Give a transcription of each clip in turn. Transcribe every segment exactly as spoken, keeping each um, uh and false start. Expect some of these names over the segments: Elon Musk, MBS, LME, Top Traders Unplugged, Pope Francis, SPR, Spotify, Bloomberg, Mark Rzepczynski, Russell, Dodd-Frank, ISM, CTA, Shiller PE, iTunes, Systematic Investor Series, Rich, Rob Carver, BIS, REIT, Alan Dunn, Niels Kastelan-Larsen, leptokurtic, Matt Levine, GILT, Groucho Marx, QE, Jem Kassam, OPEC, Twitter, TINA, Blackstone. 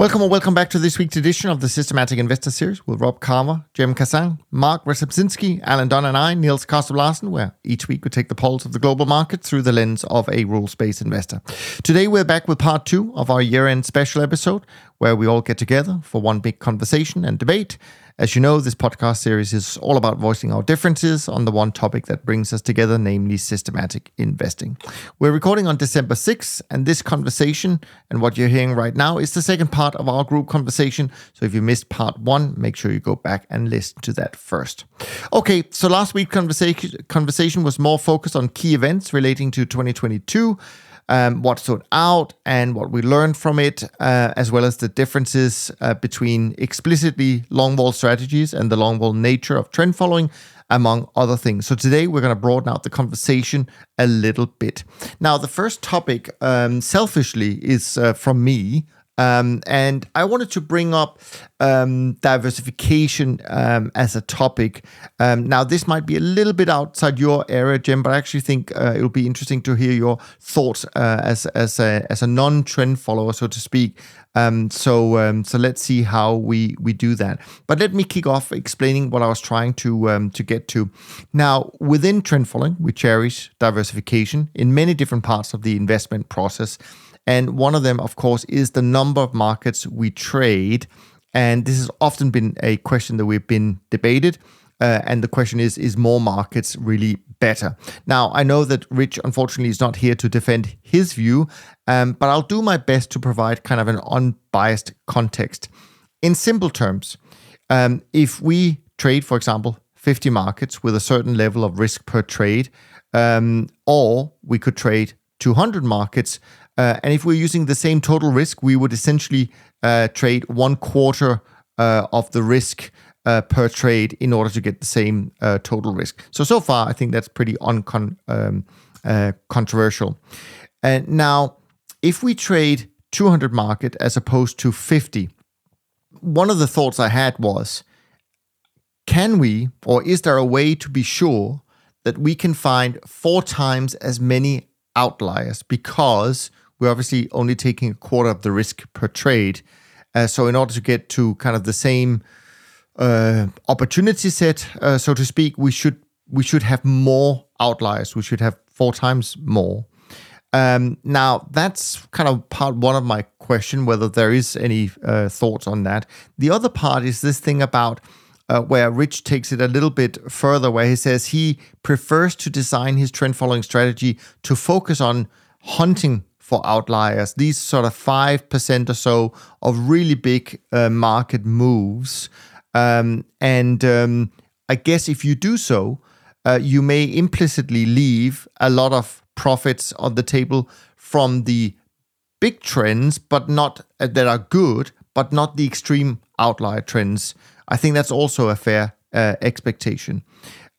Welcome or welcome back to this week's edition of the Systematic Investor Series with Rob Carver, Jem Kassam, Mark Rzepczynski, Alan Dunn and I, Niels Kastelan-Larsen, where each week we take the pulse of the global market through the lens of a rules-based investor. Today we're back with part two of our year-end special episode, where we all get together for one big conversation and debate. As you know, this podcast series is all about voicing our differences on the one topic that brings us together, namely systematic investing. We're recording on December sixth, and this conversation and what you're hearing right now is the second part of our group conversation. So if you missed part one, make sure you go back and listen to that first. Okay, so last week's conversa- conversation was more focused on key events relating to twenty twenty-two, um, what stood out and what we learned from it, uh, as well as the differences uh, between explicitly long-wall strategies and the long-wall nature of trend following, among other things. So today we're going to broaden out the conversation a little bit. Now, the first topic, um, selfishly, is uh, from me. Um, and I wanted to bring up um, diversification um, as a topic. Um, now, this might be a little bit outside your area, Jem, but I actually think uh, it'll be interesting to hear your thoughts uh, as as a as a non-trend follower, so to speak. Um, so um, so let's see how we we do that. But let me kick off explaining what I was trying to um, to get to. Now, within trend following, we cherish diversification in many different parts of the investment process. And one of them, of course, is the number of markets we trade. And this has often been a question that we've been debated. Uh, and the question is, is more markets really better? Now, I know that Rich, unfortunately, is not here to defend his view, um, but I'll do my best to provide kind of an unbiased context. In simple terms, um, if we trade, for example, fifty markets with a certain level of risk per trade, um, or we could trade two hundred markets, Uh, and if we're using the same total risk, we would essentially uh, trade one quarter uh, of the risk uh, per trade in order to get the same uh, total risk. So, so far, I think that's pretty uncon- um, uh, controversial. And now, if we trade two hundred market as opposed to fifty, one of the thoughts I had was, can we, or is there a way to be sure that we can find four times as many outliers, because we're obviously only taking a quarter of the risk per trade. Uh, so in order to get to kind of the same uh, opportunity set, uh, so to speak, we should we should have more outliers. We should have four times more. Um, now, that's kind of part one of my question, whether there is any uh, thoughts on that. The other part is this thing about Uh, where Rich takes it a little bit further, where he says he prefers to design his trend-following strategy to focus on hunting for outliers, these sort of five percent or so of really big uh, market moves. Um, and um, I guess if you do so, uh, you may implicitly leave a lot of profits on the table from the big trends, but not uh, that are good, but not the extreme outlier trends. I think that's also a fair uh, expectation.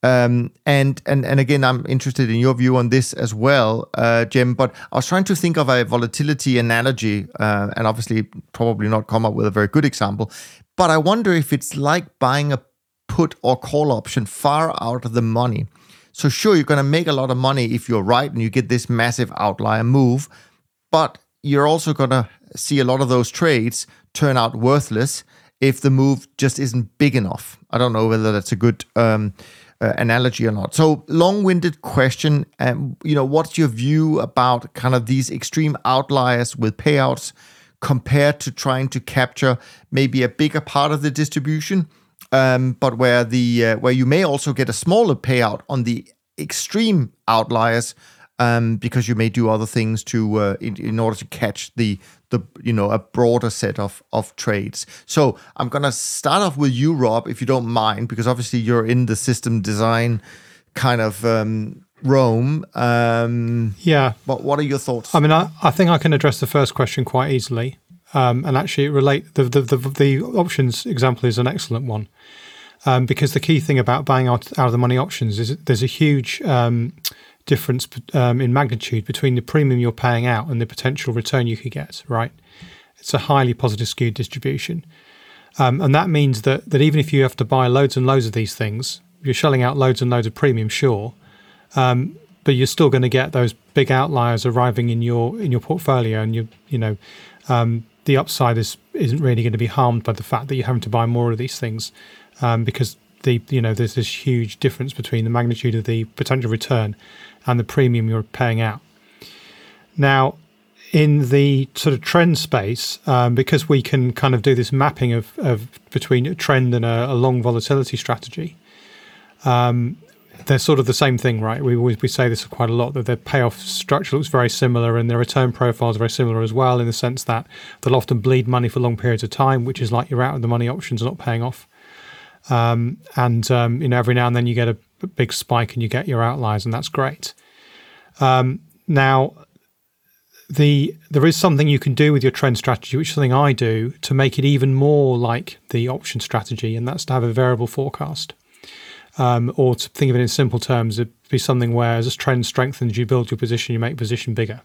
Um, and, and and again, I'm interested in your view on this as well, uh, Jem, but I was trying to think of a volatility analogy uh, and obviously probably not come up with a very good example. But I wonder if it's like buying a put or call option far out of the money. So sure, you're going to make a lot of money if you're right and you get this massive outlier move, but you're also going to see a lot of those trades turn out worthless if the move just isn't big enough. I don't know whether that's a good um, uh, analogy or not. So long-winded question. Um, you know, what's your view about kind of these extreme outliers with payouts compared to trying to capture maybe a bigger part of the distribution, um, but where the uh, where you may also get a smaller payout on the extreme outliers um, because you may do other things to uh, in, in order to catch the the you know a broader set of of trades. So I'm gonna start off with you, Rob, if you don't mind, because obviously you're in the system design kind of um, realm. Um, yeah. But what are your thoughts? I mean, I, I think I can address the first question quite easily, um, and actually relate the the, the the options example is an excellent one. um, because the key thing about buying out, out of the money options is there's a huge um, difference um, in magnitude between the premium you're paying out and the potential return you could get, right? It's a highly positive skewed distribution. Um, and that means that that even if you have to buy loads and loads of these things, you're shelling out loads and loads of premium, sure, um, but you're still going to get those big outliers arriving in your in your portfolio, and you you know um, the upside is isn't really going to be harmed by the fact that you're having to buy more of these things, um, because the you know there's this huge difference between the magnitude of the potential return and the premium you're paying out. Now, in the sort of trend space, um, because we can kind of do this mapping of, of between a trend and a, a long volatility strategy, um, they're sort of the same thing, right? We always we say this quite a lot, that their payoff structure looks very similar and their return profile is very similar as well, in the sense that they'll often bleed money for long periods of time, which is like you're out of the money options not paying off. Um, and um, you know, every now and then you get a, a big spike and you get your outliers, and that's great. Um, now. The, there is something you can do with your trend strategy, which is something I do, to make it even more like the option strategy, and that's to have a variable forecast. Um, or to think of it in simple terms, it'd be something where as trend strengthens, you build your position, you make position bigger.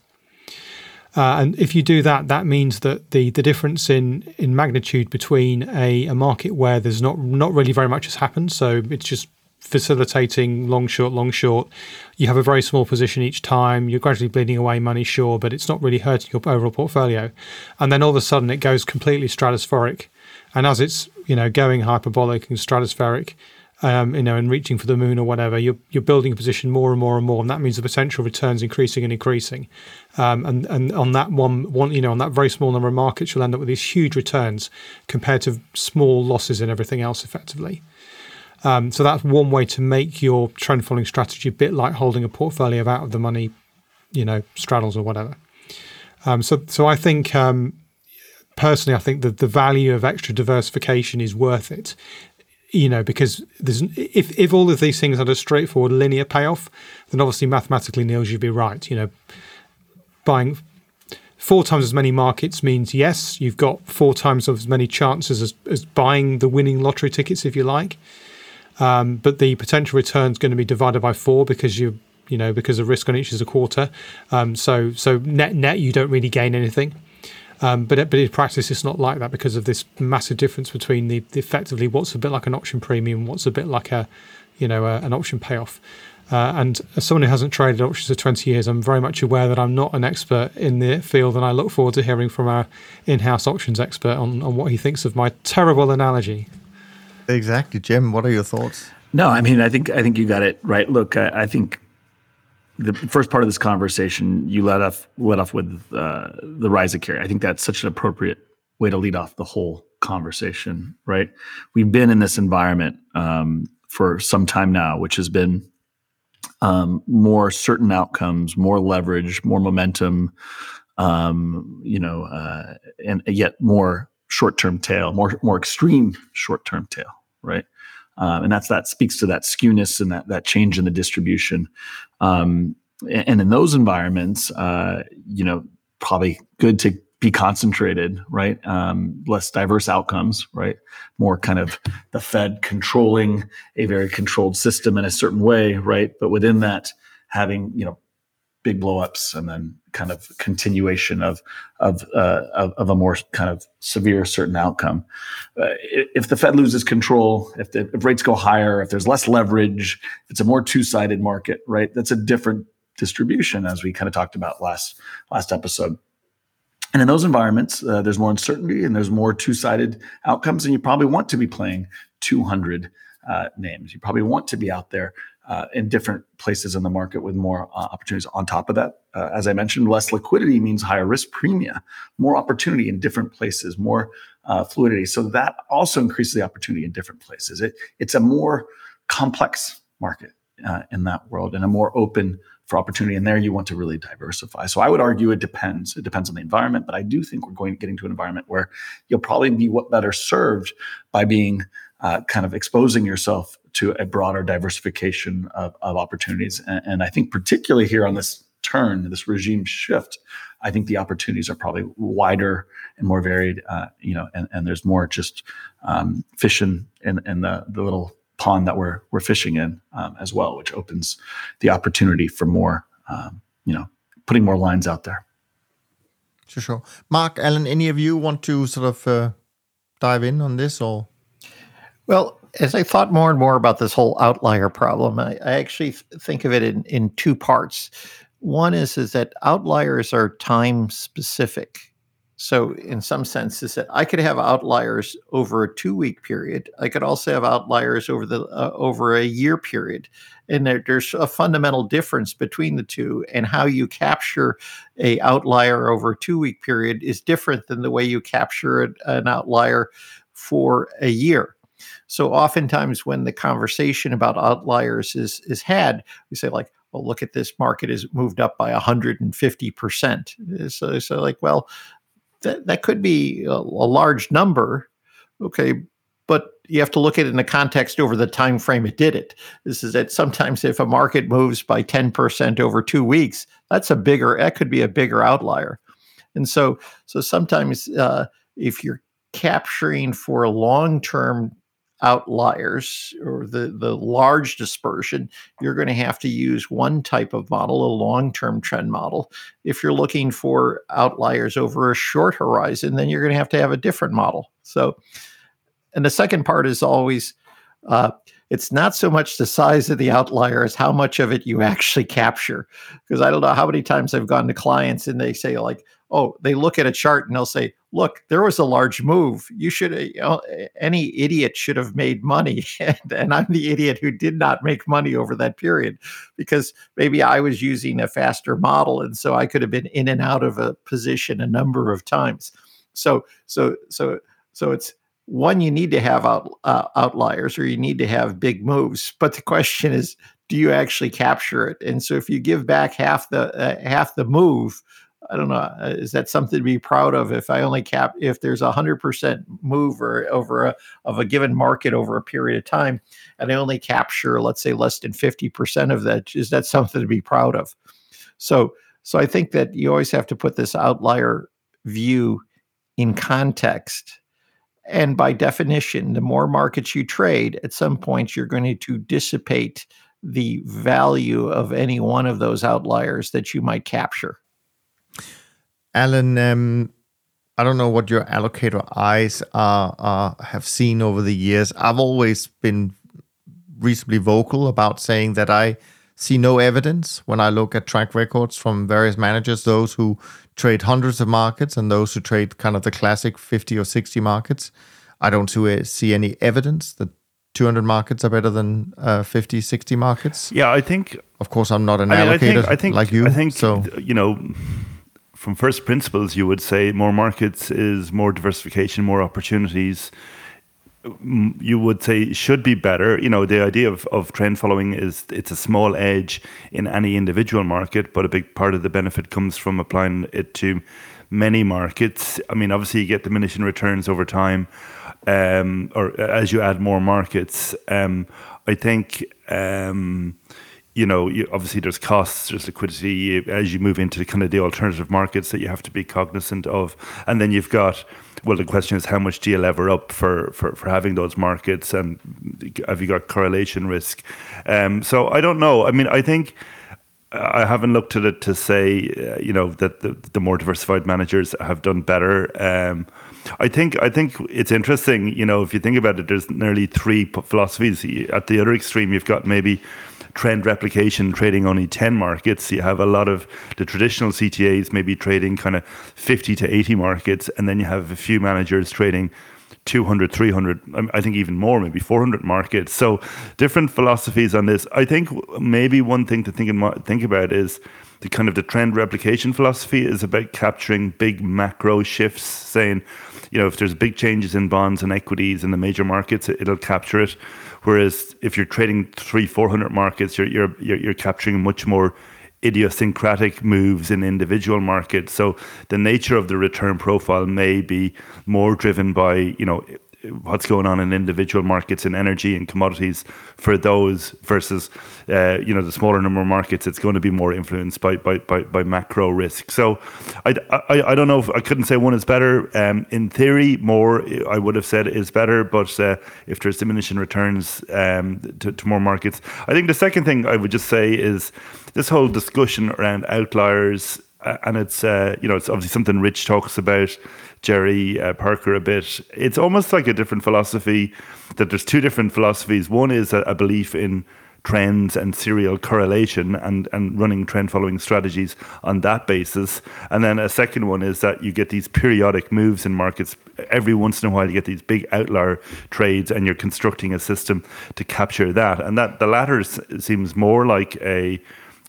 Uh, and if you do that, that means that the the difference in in magnitude between a, a market where there's not not really very much has happened, so it's just facilitating long short long short you have a very small position each time, you're gradually bleeding away money, sure, but it's not really hurting your overall portfolio, and then all of a sudden it goes completely stratospheric, and as it's you know going hyperbolic and stratospheric, um you know and reaching for the moon or whatever, you're you're building a position more and more and more, and that means the potential returns increasing and increasing, um and and on that one one you know on that very small number of markets, you'll end up with these huge returns compared to small losses in everything else, effectively. Um, so that's one way to make your trend following strategy a bit like holding a portfolio of out of the money, you know, straddles or whatever. Um, so, so I think um, personally, I think that the value of extra diversification is worth it, you know, because there's if if all of these things had a straightforward linear payoff, then obviously mathematically, Niels, you'd be right. You know, buying four times as many markets means yes, you've got four times as many chances as, as buying the winning lottery tickets, if you like. Um, but the potential return is going to be divided by four because you you know because the risk on each is a quarter. Um, so so net net you don't really gain anything. Um, but but in practice it's not like that because of this massive difference between the, the effectively what's a bit like an option premium, what's a bit like a you know a, an option payoff. Uh, and as someone who hasn't traded options for twenty years, I'm very much aware that I'm not an expert in the field, and I look forward to hearing from our in-house options expert on, on what he thinks of my terrible analogy. Exactly. Jem, what are your thoughts? No, I mean, I think I think you got it right. Look, I, I think the first part of this conversation, you let off let off with uh, the rise of carry. I think that's such an appropriate way to lead off the whole conversation, right? We've been in this environment um, for some time now, which has been um, more certain outcomes, more leverage, more momentum, um, you know, uh, and yet more short-term tail, more more extreme short-term tail, right? Um, and that's that speaks to that skewness and that that change in the distribution. Um, and, and in those environments, uh, you know, probably good to be concentrated, right? Um, less diverse outcomes, right? More kind of the Fed controlling a very controlled system in a certain way, right? But within that, having you know big blowups and then kind of continuation of of, uh, of of a more kind of severe certain outcome. Uh, if the Fed loses control, if the if rates go higher, if there's less leverage, if it's a more two-sided market, right? That's a different distribution, as we kind of talked about last last episode. And in those environments, uh, there's more uncertainty and there's more two-sided outcomes, and you probably want to be playing two hundred uh, names. You probably want to be out there Uh, in different places in the market with more uh, opportunities. On top of that, uh, as I mentioned, less liquidity means higher risk premia, more opportunity in different places, more uh, fluidity. So that also increases the opportunity in different places. It, it's a more complex market uh, in that world and a more open for opportunity. And there you want to really diversify. So I would argue it depends. It depends on the environment, but I do think we're going to get into an environment where you'll probably be what better served by being uh, kind of exposing yourself to a broader diversification of, of opportunities. And, and I think particularly here on this turn, this regime shift, I think the opportunities are probably wider and more varied, uh, you know, and, and there's more just um, fishing in, in the, the little pond that we're we're fishing in um, as well, which opens the opportunity for more, um, you know, putting more lines out there. Sure, sure. Mark, Alan, any of you want to sort of uh, dive in on this or? Well, as I thought more and more about this whole outlier problem, I, I actually think of it in, in two parts. One is, is that outliers are time specific. So in some sense is that I could have outliers over a two week period. I could also have outliers over the uh, over a year period. And there, there's a fundamental difference between the two, and how you capture a outlier over a two week period is different than the way you capture a, an outlier for a year. So oftentimes when the conversation about outliers is is had, we say like, well, look at this market has moved up by one hundred fifty percent. So, so like, well, that, that could be a, a large number, okay, but you have to look at it in the context over the time frame it did it. This is that sometimes if a market moves by ten percent over two weeks, that's a bigger, that could be a bigger outlier. And so, so sometimes uh, if you're capturing for long-term outliers or the, the large dispersion, you're going to have to use one type of model, a long-term trend model. If you're looking for outliers over a short horizon, then you're going to have to have a different model. So, and the second part is always, uh, it's not so much the size of the outlier as how much of it you actually capture. Because I don't know how many times I've gone to clients and they say like, oh, they look at a chart and they'll say, look, there was a large move. You should, you know, any idiot should have made money. and, and I'm the idiot who did not make money over that period, because maybe I was using a faster model. And so I could have been in and out of a position a number of times. So, so, so, so it's, one, you need to have out, uh, outliers, or you need to have big moves. But the question is, do you actually capture it? And so if you give back half the uh, half the move, I don't know, is that something to be proud of? If I only cap, if there's a one hundred percent move or over a, of a given market over a period of time, and I only capture, let's say, less than fifty percent of that, is that something to be proud of? So, so I think that you always have to put this outlier view in context. And by definition, the more markets you trade, at some point you're going to dissipate the value of any one of those outliers that you might capture. Alan, um, I don't know what your allocator eyes are, are, have seen over the years. I've always been reasonably vocal about saying that I see no evidence when I look at track records from various managers, those who trade hundreds of markets and those who trade kind of the classic fifty or sixty markets. I don't see any evidence that two hundred markets are better than uh, fifty, sixty markets. Yeah, I think... Of course, I'm not an I mean, allocator I think, I think, like you. I think, so. you know, from first principles, you would say more markets is more diversification, more opportunities. You would say should be better. You know, the idea of, of trend following is it's a small edge in any individual market, but a big part of the benefit comes from applying it to many markets. I mean, obviously you get diminishing returns over time, um, or as you add more markets. Um, I think, um, you know, you, obviously there's costs, there's liquidity as you move into kind of the alternative markets that you have to be cognizant of. And then you've got, well, the question is how much do you lever up for, for, for having those markets, and have you got correlation risk? Um, so I don't know. I mean, I think I haven't looked at it to say, uh, you know, that the, the more diversified managers have done better. Um, I think I think it's interesting, you know, if you think about it, there's nearly three philosophies. At the other extreme, you've got maybe trend replication, trading only ten markets. You have a lot of the traditional C T As maybe trading kind of fifty to eighty markets, and then you have a few managers trading two hundred, three hundred, I think even more, maybe four hundred markets. So different philosophies on this. I think maybe one thing to think and think about is the kind of the trend replication philosophy is about capturing big macro shifts, saying, you know, if there's big changes in bonds and equities in the major markets, it'll capture it. Whereas if you're trading three, four hundred markets, you're you're you're capturing much more idiosyncratic moves in individual markets. So the nature of the return profile may be more driven by, you know, what's going on in individual markets in energy and commodities for those versus, uh, you know, the smaller number of markets. It's going to be more influenced by by by, by macro risk. So I, I, I don't know if I couldn't say one is better. Um, in theory, more I would have said is better. But uh, if there's diminishing returns um, to, to more markets, I think the second thing I would just say is this whole discussion around outliers. And it's, uh, you know, it's obviously something Rich talks about, Jerry uh, Parker a bit. It's almost like a different philosophy, that there's two different philosophies. One is a, a belief in trends and serial correlation and, and running trend following strategies on that basis. And then a second one is that you get these periodic moves in markets. Every once in a while you get these big outlier trades and you're constructing a system to capture that. And that the latter s- seems more like a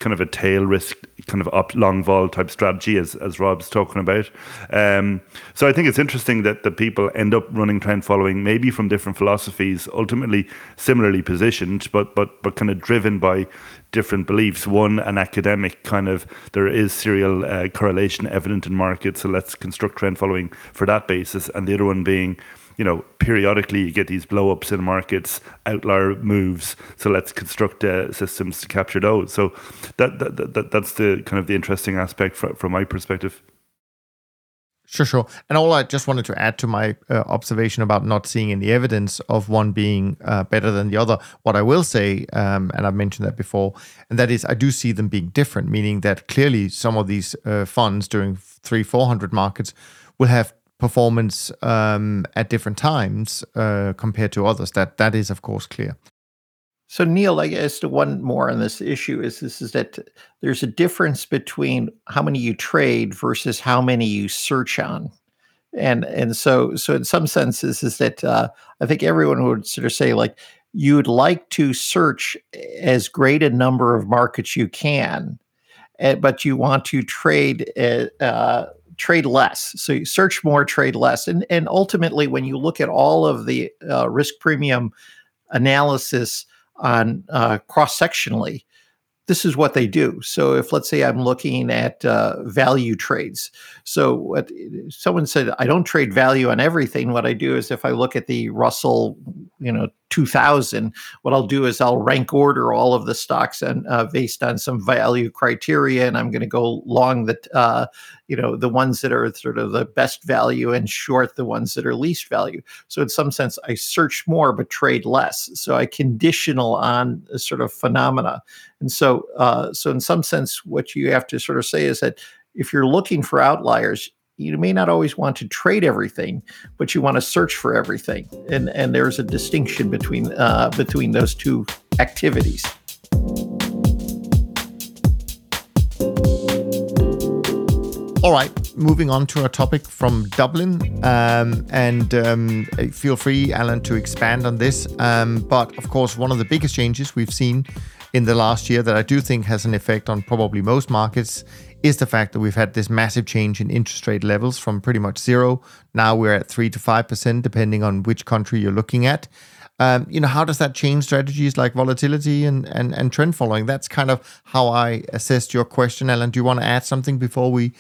kind of a tail risk, kind of up long vol type strategy, as as Rob's talking about. Um, so I think it's interesting that the people end up running trend following, maybe from different philosophies, ultimately similarly positioned, but but but kind of driven by different beliefs. One, an academic kind of, there is serial uh, correlation evident in markets, so let's construct trend following for that basis. And the other one being, you know, periodically you get these blow-ups in markets, outlier moves. So let's construct uh, systems to capture those. So that, that that that's the kind of the interesting aspect from from my perspective. Sure, sure. And all I just wanted to add to my uh, observation about not seeing any evidence of one being uh, better than the other. What I will say, um, and I've mentioned that before, and that is I do see them being different, meaning that clearly some of these uh, funds during three, four hundred markets will have performance um, at different times uh, compared to others. That that is, of course, clear. So, Neil, I guess the one more on this issue is this: is that there's a difference between how many you trade versus how many you search on, and and so so in some senses is that uh, I think everyone would sort of say like you would like to search as great a number of markets you can, uh, but you want to trade. Uh, trade less. So you search more, trade less. And and ultimately, when you look at all of the uh, risk premium analysis on uh, cross-sectionally, this is what they do. So if, let's say, I'm looking at uh, value trades. So what, someone said, I don't trade value on everything. What I do is if I look at the Russell, you know, two thousand, what I'll do is I'll rank order all of the stocks and uh, based on some value criteria. And I'm going to go long the, uh, you know, the ones that are sort of the best value and short the ones that are least value. So in some sense, I search more, but trade less. So I conditional on a sort of phenomena. And so, uh, so in some sense, what you have to sort of say is that if you're looking for outliers, you may not always want to trade everything, but you want to search for everything. And and there's a distinction between uh, between those two activities. All right, moving on to a topic from Dublin, um, and um, feel free, Alan, to expand on this. Um, but of course, one of the biggest changes we've seen in the last year that I do think has an effect on probably most markets is the fact that we've had this massive change in interest rate levels from pretty much zero. Now we're at three to five percent, depending on which country you're looking at. Um, you know, how does that change strategies like volatility and, and, and trend following? That's kind of how I assessed your question, Alan. Do you want to add something before we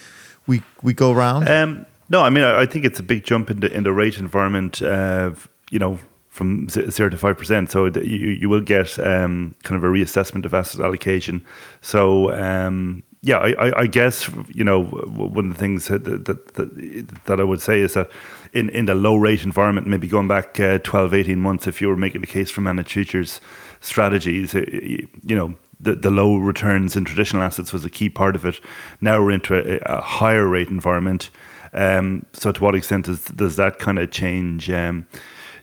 we, we go around? Um, no, I mean, I think it's a big jump in the, in the rate environment, uh, you know, from zero to five percent, so you you will get um, kind of a reassessment of asset allocation. So um, yeah, I, I guess you know one of the things that that that I would say is that in, in the low rate environment, maybe going back uh, twelve, eighteen months, if you were making a case for managed futures strategies, you know. The, the low returns in traditional assets was a key part of it. Now we're into a, a higher rate environment. Um, so to what extent does, does that kind of change um,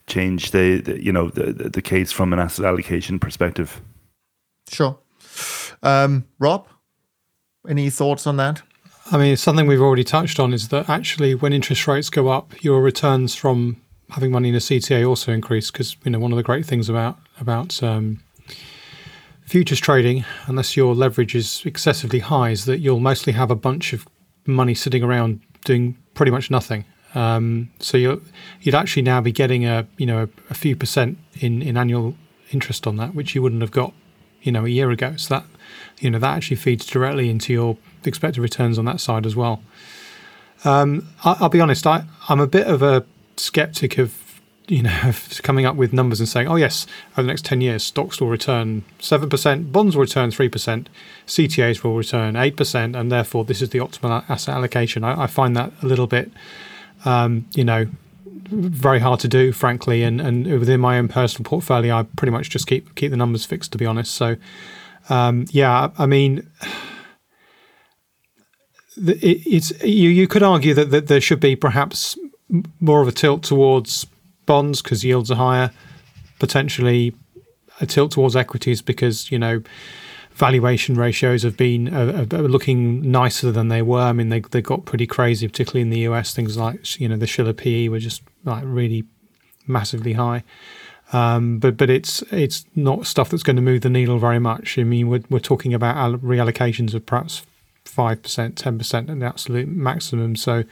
change the, the you know the, the case from an asset allocation perspective? Sure. Um, Rob, any thoughts on that? I mean, something we've already touched on is that actually when interest rates go up, your returns from having money in a C T A also increase, because you know one of the great things about about um, futures trading, unless your leverage is excessively high, is that you'll mostly have a bunch of money sitting around doing pretty much nothing. Um, so you'll, you'd actually now be getting a you know a, a few percent in, in annual interest on that, which you wouldn't have got you know a year ago. So that you know that actually feeds directly into your expected returns on that side as well. Um, I, I'll be honest, I, I'm a bit of a skeptic of you know, coming up with numbers and saying, oh yes, over the next ten years, stocks will return seven percent, bonds will return three percent, C T As will return eight percent, and therefore this is the optimal asset allocation. I, I find that a little bit, um, you know, very hard to do, frankly, and, and within my own personal portfolio, I pretty much just keep keep the numbers fixed, to be honest. So, um, yeah, I, I mean... It, it's you. You could argue that, that there should be perhaps more of a tilt towards bonds because yields are higher. Potentially, a tilt towards equities because you know valuation ratios have been uh, uh, looking nicer than they were. I mean, they they got pretty crazy, particularly in the U S. Things like you know the Shiller P E were just like really massively high. Um, but but it's it's not stuff that's going to move the needle very much. I mean, we're we're talking about reallocations of perhaps five percent, ten percent at the absolute maximum. So,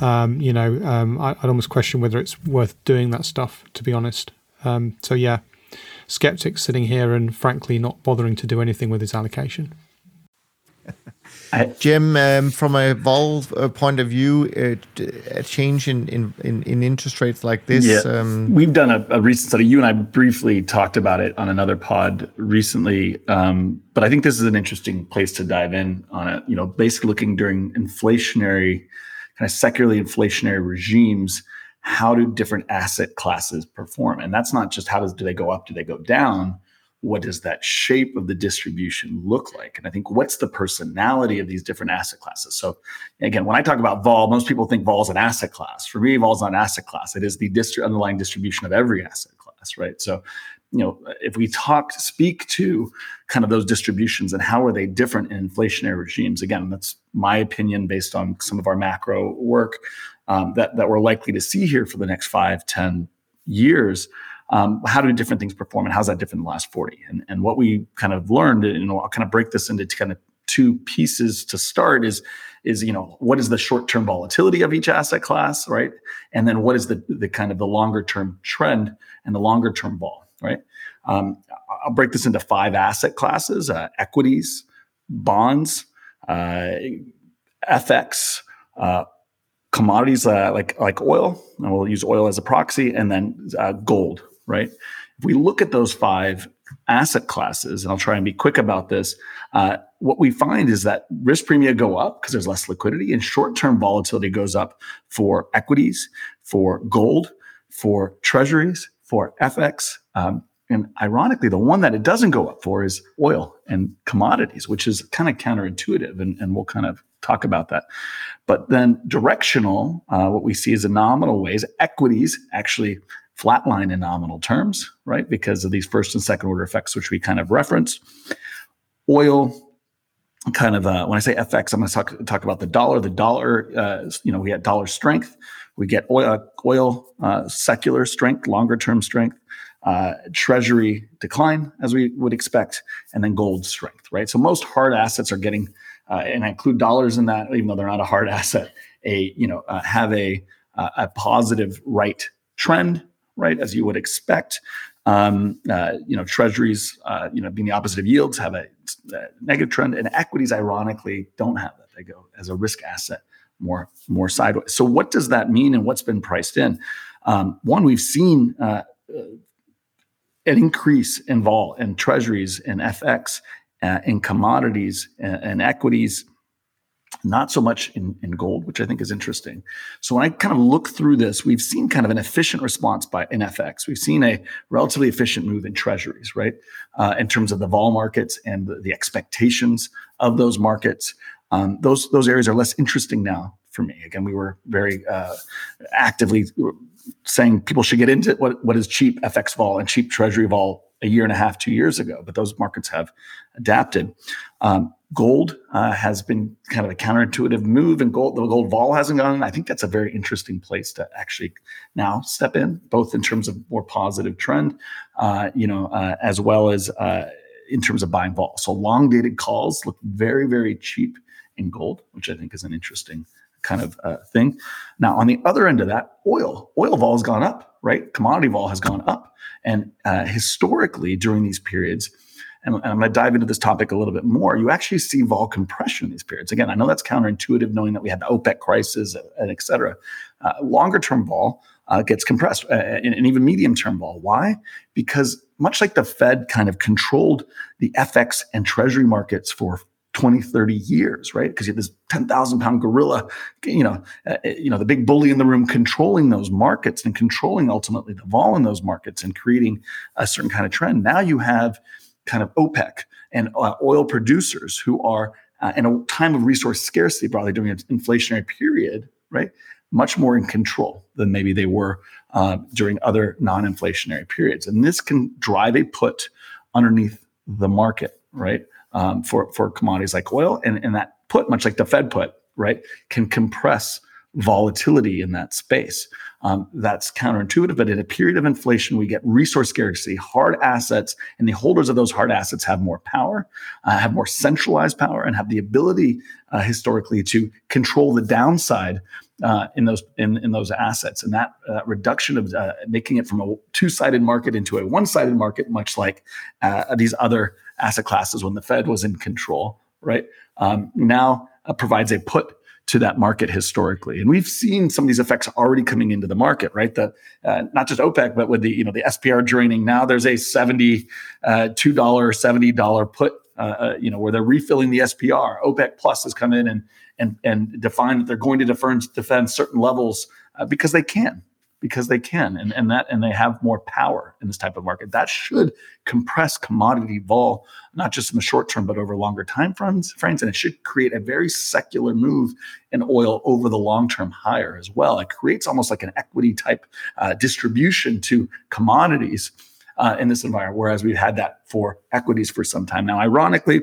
um, you know, um, I, I'd almost question whether it's worth doing that stuff, to be honest. Um, so, yeah, skeptics sitting here and frankly not bothering to do anything with his allocation. Jem, um, from a vol uh, point of view, uh, a change in, in, in, in interest rates like this? Yeah. Um, We've done a, a recent study. You and I briefly talked about it on another pod recently, um, but I think this is an interesting place to dive in on it. You know, basically looking during inflationary, kind of secularly inflationary regimes, how do different asset classes perform? And that's not just how does do they go up, do they go down? What does that shape of the distribution look like? And I think what's the personality of these different asset classes? So again, when I talk about vol, most people think vol is an asset class. For me, vol is not an asset class. It is the distri- underlying distribution of every asset class, right? So, you know, if we talk, speak to kind of those distributions and how are they different in inflationary regimes? Again, that's my opinion based on some of our macro work um, that, that we're likely to see here for the next five, ten years. Um, how do different things perform and how's that different in the last forty? And and what we kind of learned, and you know, I'll kind of break this into kind of two pieces to start is, is you know, what is the short-term volatility of each asset class, right? And then what is the the kind of the longer-term trend and the longer-term vol, right? Um, I'll break this into five asset classes, uh, equities, bonds, uh, F X, uh, commodities uh, like, like oil, and we'll use oil as a proxy, and then uh, gold. Right. If we look at those five asset classes, and I'll try and be quick about this, uh, what we find is that risk premia go up because there's less liquidity, and short-term volatility goes up for equities, for gold, for treasuries, for F X. Um, and ironically, the one that it doesn't go up for is oil and commodities, which is kind of counterintuitive, and, and we'll kind of talk about that. But then directional, uh, what we see is in nominal ways, equities actually flatline in nominal terms, right? Because of these first and second order effects, which we kind of reference. Oil, kind of, uh, when I say F X, I'm going to talk, talk about the dollar. The dollar, uh, you know, we had dollar strength. We get oil, oil uh, secular strength, longer term strength, uh, treasury decline, as we would expect, and then gold strength, right? So most hard assets are getting, uh, and I include dollars in that, even though they're not a hard asset, a, you know, uh, have a, uh, a positive right trend, right, as you would expect, um, uh, you know, treasuries, uh, you know, being the opposite of yields, have a, a negative trend, and equities, ironically, don't have that. They go as a risk asset, more more sideways. So, what does that mean, and what's been priced in? Um, one, we've seen uh, an increase in vol in treasuries and F X, uh, in commodities and, and equities. Not so much in, in gold, which I think is interesting. So when I kind of look through this, we've seen kind of an efficient response by in F X. We've seen a relatively efficient move in treasuries, right? Uh, in terms of the vol markets and the, the expectations of those markets. Um, those, those areas are less interesting now for me. Again, we were very uh, actively saying people should get into what, what is cheap F X vol and cheap treasury vol a year and a half, two years ago, but those markets have adapted. Um, Gold uh, has been kind of a counterintuitive move, and gold, the gold vol hasn't gone. I think that's a very interesting place to actually now step in, both in terms of more positive trend, uh, you know, uh, as well as uh, in terms of buying vol. So long dated calls look very, very cheap in gold, which I think is an interesting kind of uh, thing. Now, on the other end of that, oil, oil vol has gone up, right? Commodity vol has gone up, and uh, historically during these periods. And I'm going to dive into this topic a little bit more. You actually see vol compression in these periods. Again, I know that's counterintuitive, knowing that we had the OPEC crisis and et cetera. Uh, longer term vol uh, gets compressed, uh, and, and even medium-term vol. Why? Because much like the Fed kind of controlled the F X and Treasury markets for twenty, thirty years, right? Because you had this ten thousand pound gorilla, you know, uh, you know, the big bully in the room controlling those markets and controlling ultimately the vol in those markets and creating a certain kind of trend. Now you have kind of OPEC and uh, oil producers who are uh, in a time of resource scarcity, probably during an inflationary period, right? Much more in control than maybe they were uh, during other non-inflationary periods. And this can drive a put underneath the market, right? Um, for, for commodities like oil, and, and that put, much like the Fed put, right, can compress volatility in that space. Um, that's counterintuitive, but in a period of inflation, we get resource scarcity, hard assets, and the holders of those hard assets have more power, uh, have more centralized power, and have the ability uh, historically to control the downside Uh, in those in, in those assets, and that uh, reduction of uh, making it from a two-sided market into a one-sided market, much like uh, these other asset classes when the Fed was in control, right? Um, now uh, provides a put to that market historically, and we've seen some of these effects already coming into the market, right? The uh, not just OPEC, but with the you know the S P R draining. Now there's a seventy-two dollar, seventy dollar put, uh, uh, you know, where they're refilling the S P R. OPEC Plus has come in and. And, and define that they're going to defend, defend certain levels uh, because they can, because they can, and, and that and they have more power in this type of market. That should compress commodity vol, not just in the short term, but over longer time frames, frames. And it should create a very secular move in oil over the long term higher as well. It creates almost like an equity type uh, distribution to commodities uh, in this environment, whereas we've had that for equities for some time now. Ironically,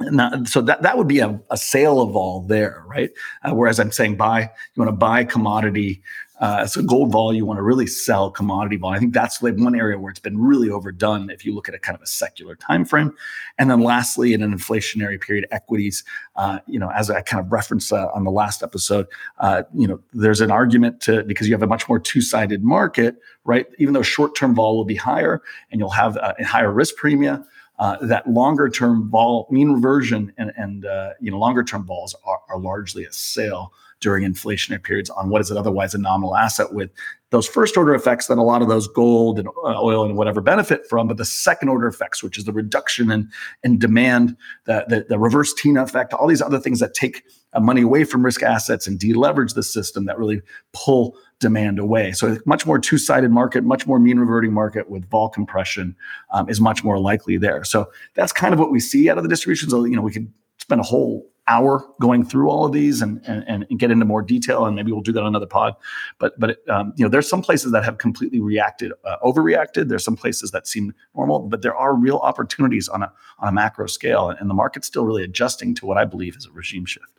Now, so that, that would be a, a sale of all there, right? Uh, whereas I'm saying buy, you want to buy commodity. Uh, so gold vol, you want to really sell commodity vol. I think that's like one area where it's been really overdone if you look at a kind of a secular time frame. And then lastly, in an inflationary period, equities, uh, you know, as I kind of referenced uh, on the last episode, uh, you know, there's an argument to, because you have a much more two-sided market, right? Even though short-term vol will be higher and you'll have uh, a higher risk premia, Uh, that longer-term vol, mean reversion, and, and uh, you know, longer-term vols are, are largely a sale during inflationary periods on what is it otherwise a nominal asset with those first-order effects that a lot of those gold and oil and whatever benefit from, but the second-order effects, which is the reduction in, in demand, the, the, the reverse TINA effect, all these other things that take money away from risk assets and deleverage the system that really pull demand away. So much more two-sided market, much more mean reverting market with vol compression um, is much more likely there. So that's kind of what we see out of the distributions. So, you know, we could spend a whole hour going through all of these and, and, and get into more detail, and maybe we'll do that on another pod. But but it, um, you know, there's some places that have completely reacted, uh, overreacted. There's some places that seem normal, but there are real opportunities on a on a macro scale, and, and the market's still really adjusting to what I believe is a regime shift.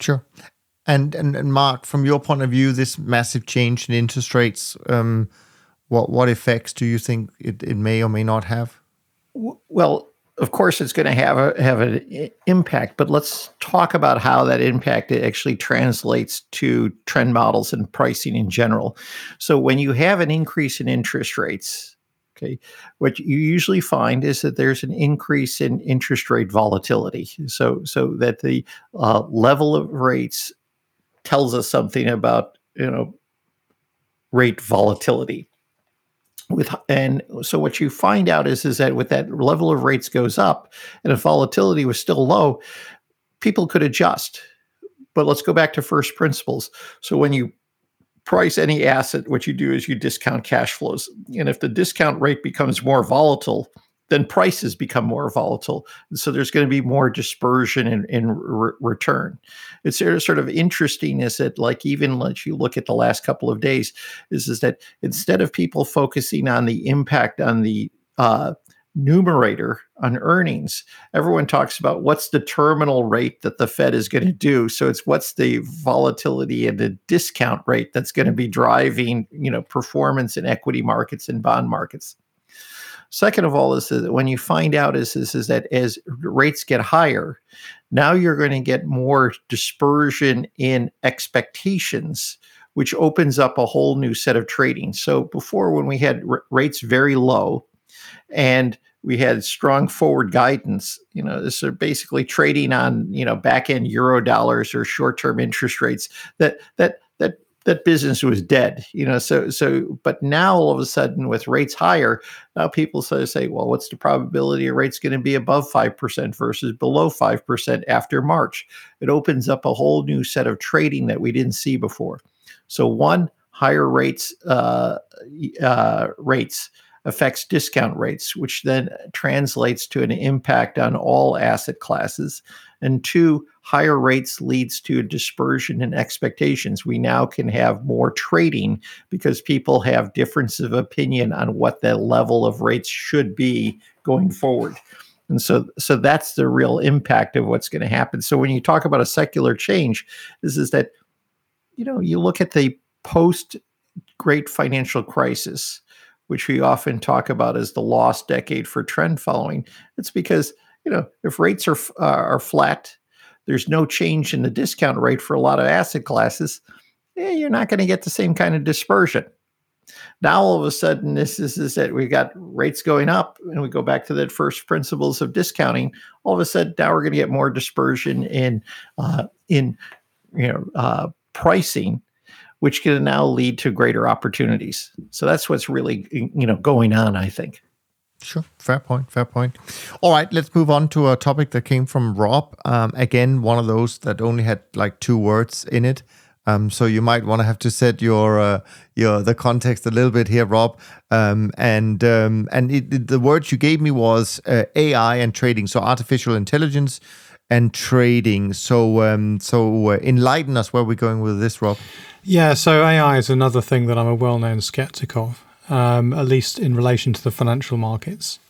Sure. And, and and Mark, from your point of view, this massive change in interest rates, um, what what effects do you think it, it may or may not have? Well, of course, it's going to have a, have an impact, but let's talk about how that impact actually translates to trend models and pricing in general. So when you have an increase in interest rates, okay, what you usually find is that there's an increase in interest rate volatility. So so that the uh, level of rates tells us something about, you know, rate volatility. With and so what you find out is is that with that level of rates goes up, and if volatility was still low, people could adjust. But let's go back to first principles. So when you price any asset, what you do is you discount cash flows. And if the discount rate becomes more volatile, then prices become more volatile. And so there's going to be more dispersion in, in re- return. It's sort of interesting is that, like, even if you look at the last couple of days, is, is that instead of people focusing on the impact on the uh, numerator on earnings, everyone talks about what's the terminal rate that the Fed is going to do. So it's what's the volatility and the discount rate that's going to be driving, you know, performance in equity markets and bond markets. Second of all is that when you find out is, is, is that as rates get higher, now you're going to get more dispersion in expectations, which opens up a whole new set of trading. So before, when we had r- rates very low and we had strong forward guidance, you know, this are basically trading on, you know, back end euro dollars or short term interest rates that that that that business was dead, you know, so, so, but now all of a sudden with rates higher, now people sort of say, well, what's the probability a rate's going to be above five percent versus below five percent after March? It opens up a whole new set of trading that we didn't see before. So one, higher rates, uh, uh, rates affects discount rates, which then translates to an impact on all asset classes. And two, higher rates leads to a dispersion in expectations. We now can have more trading because people have differences of opinion on what the level of rates should be going forward. And so, so that's the real impact of what's going to happen. So when you talk about a secular change, this is that, you know, you look at the post-Great Financial Crisis, which we often talk about as the lost decade for trend following. It's because, you know, if rates are uh, are flat, there's no change in the discount rate for a lot of asset classes, eh, you're not going to get the same kind of dispersion. Now, all of a sudden, this is, is that we've got rates going up, and we go back to the first principles of discounting. All of a sudden, now we're going to get more dispersion in, uh, in you know, uh, pricing, which can now lead to greater opportunities. So that's what's really, you know, going on, I think. Sure. Fair point. Fair point. All right. Let's move on to a topic that came from Rob. Um, again, one of those that only had like two words in it. Um, so you might want to have to set your uh, your the context a little bit here, Rob. Um, and um, and it, it, the words you gave me was uh, A I and trading. So artificial intelligence and trading. So um, so uh, enlighten us where we're going with this, Rob. Yeah, so A I is another thing that I'm a well-known skeptic of, um, at least in relation to the financial markets.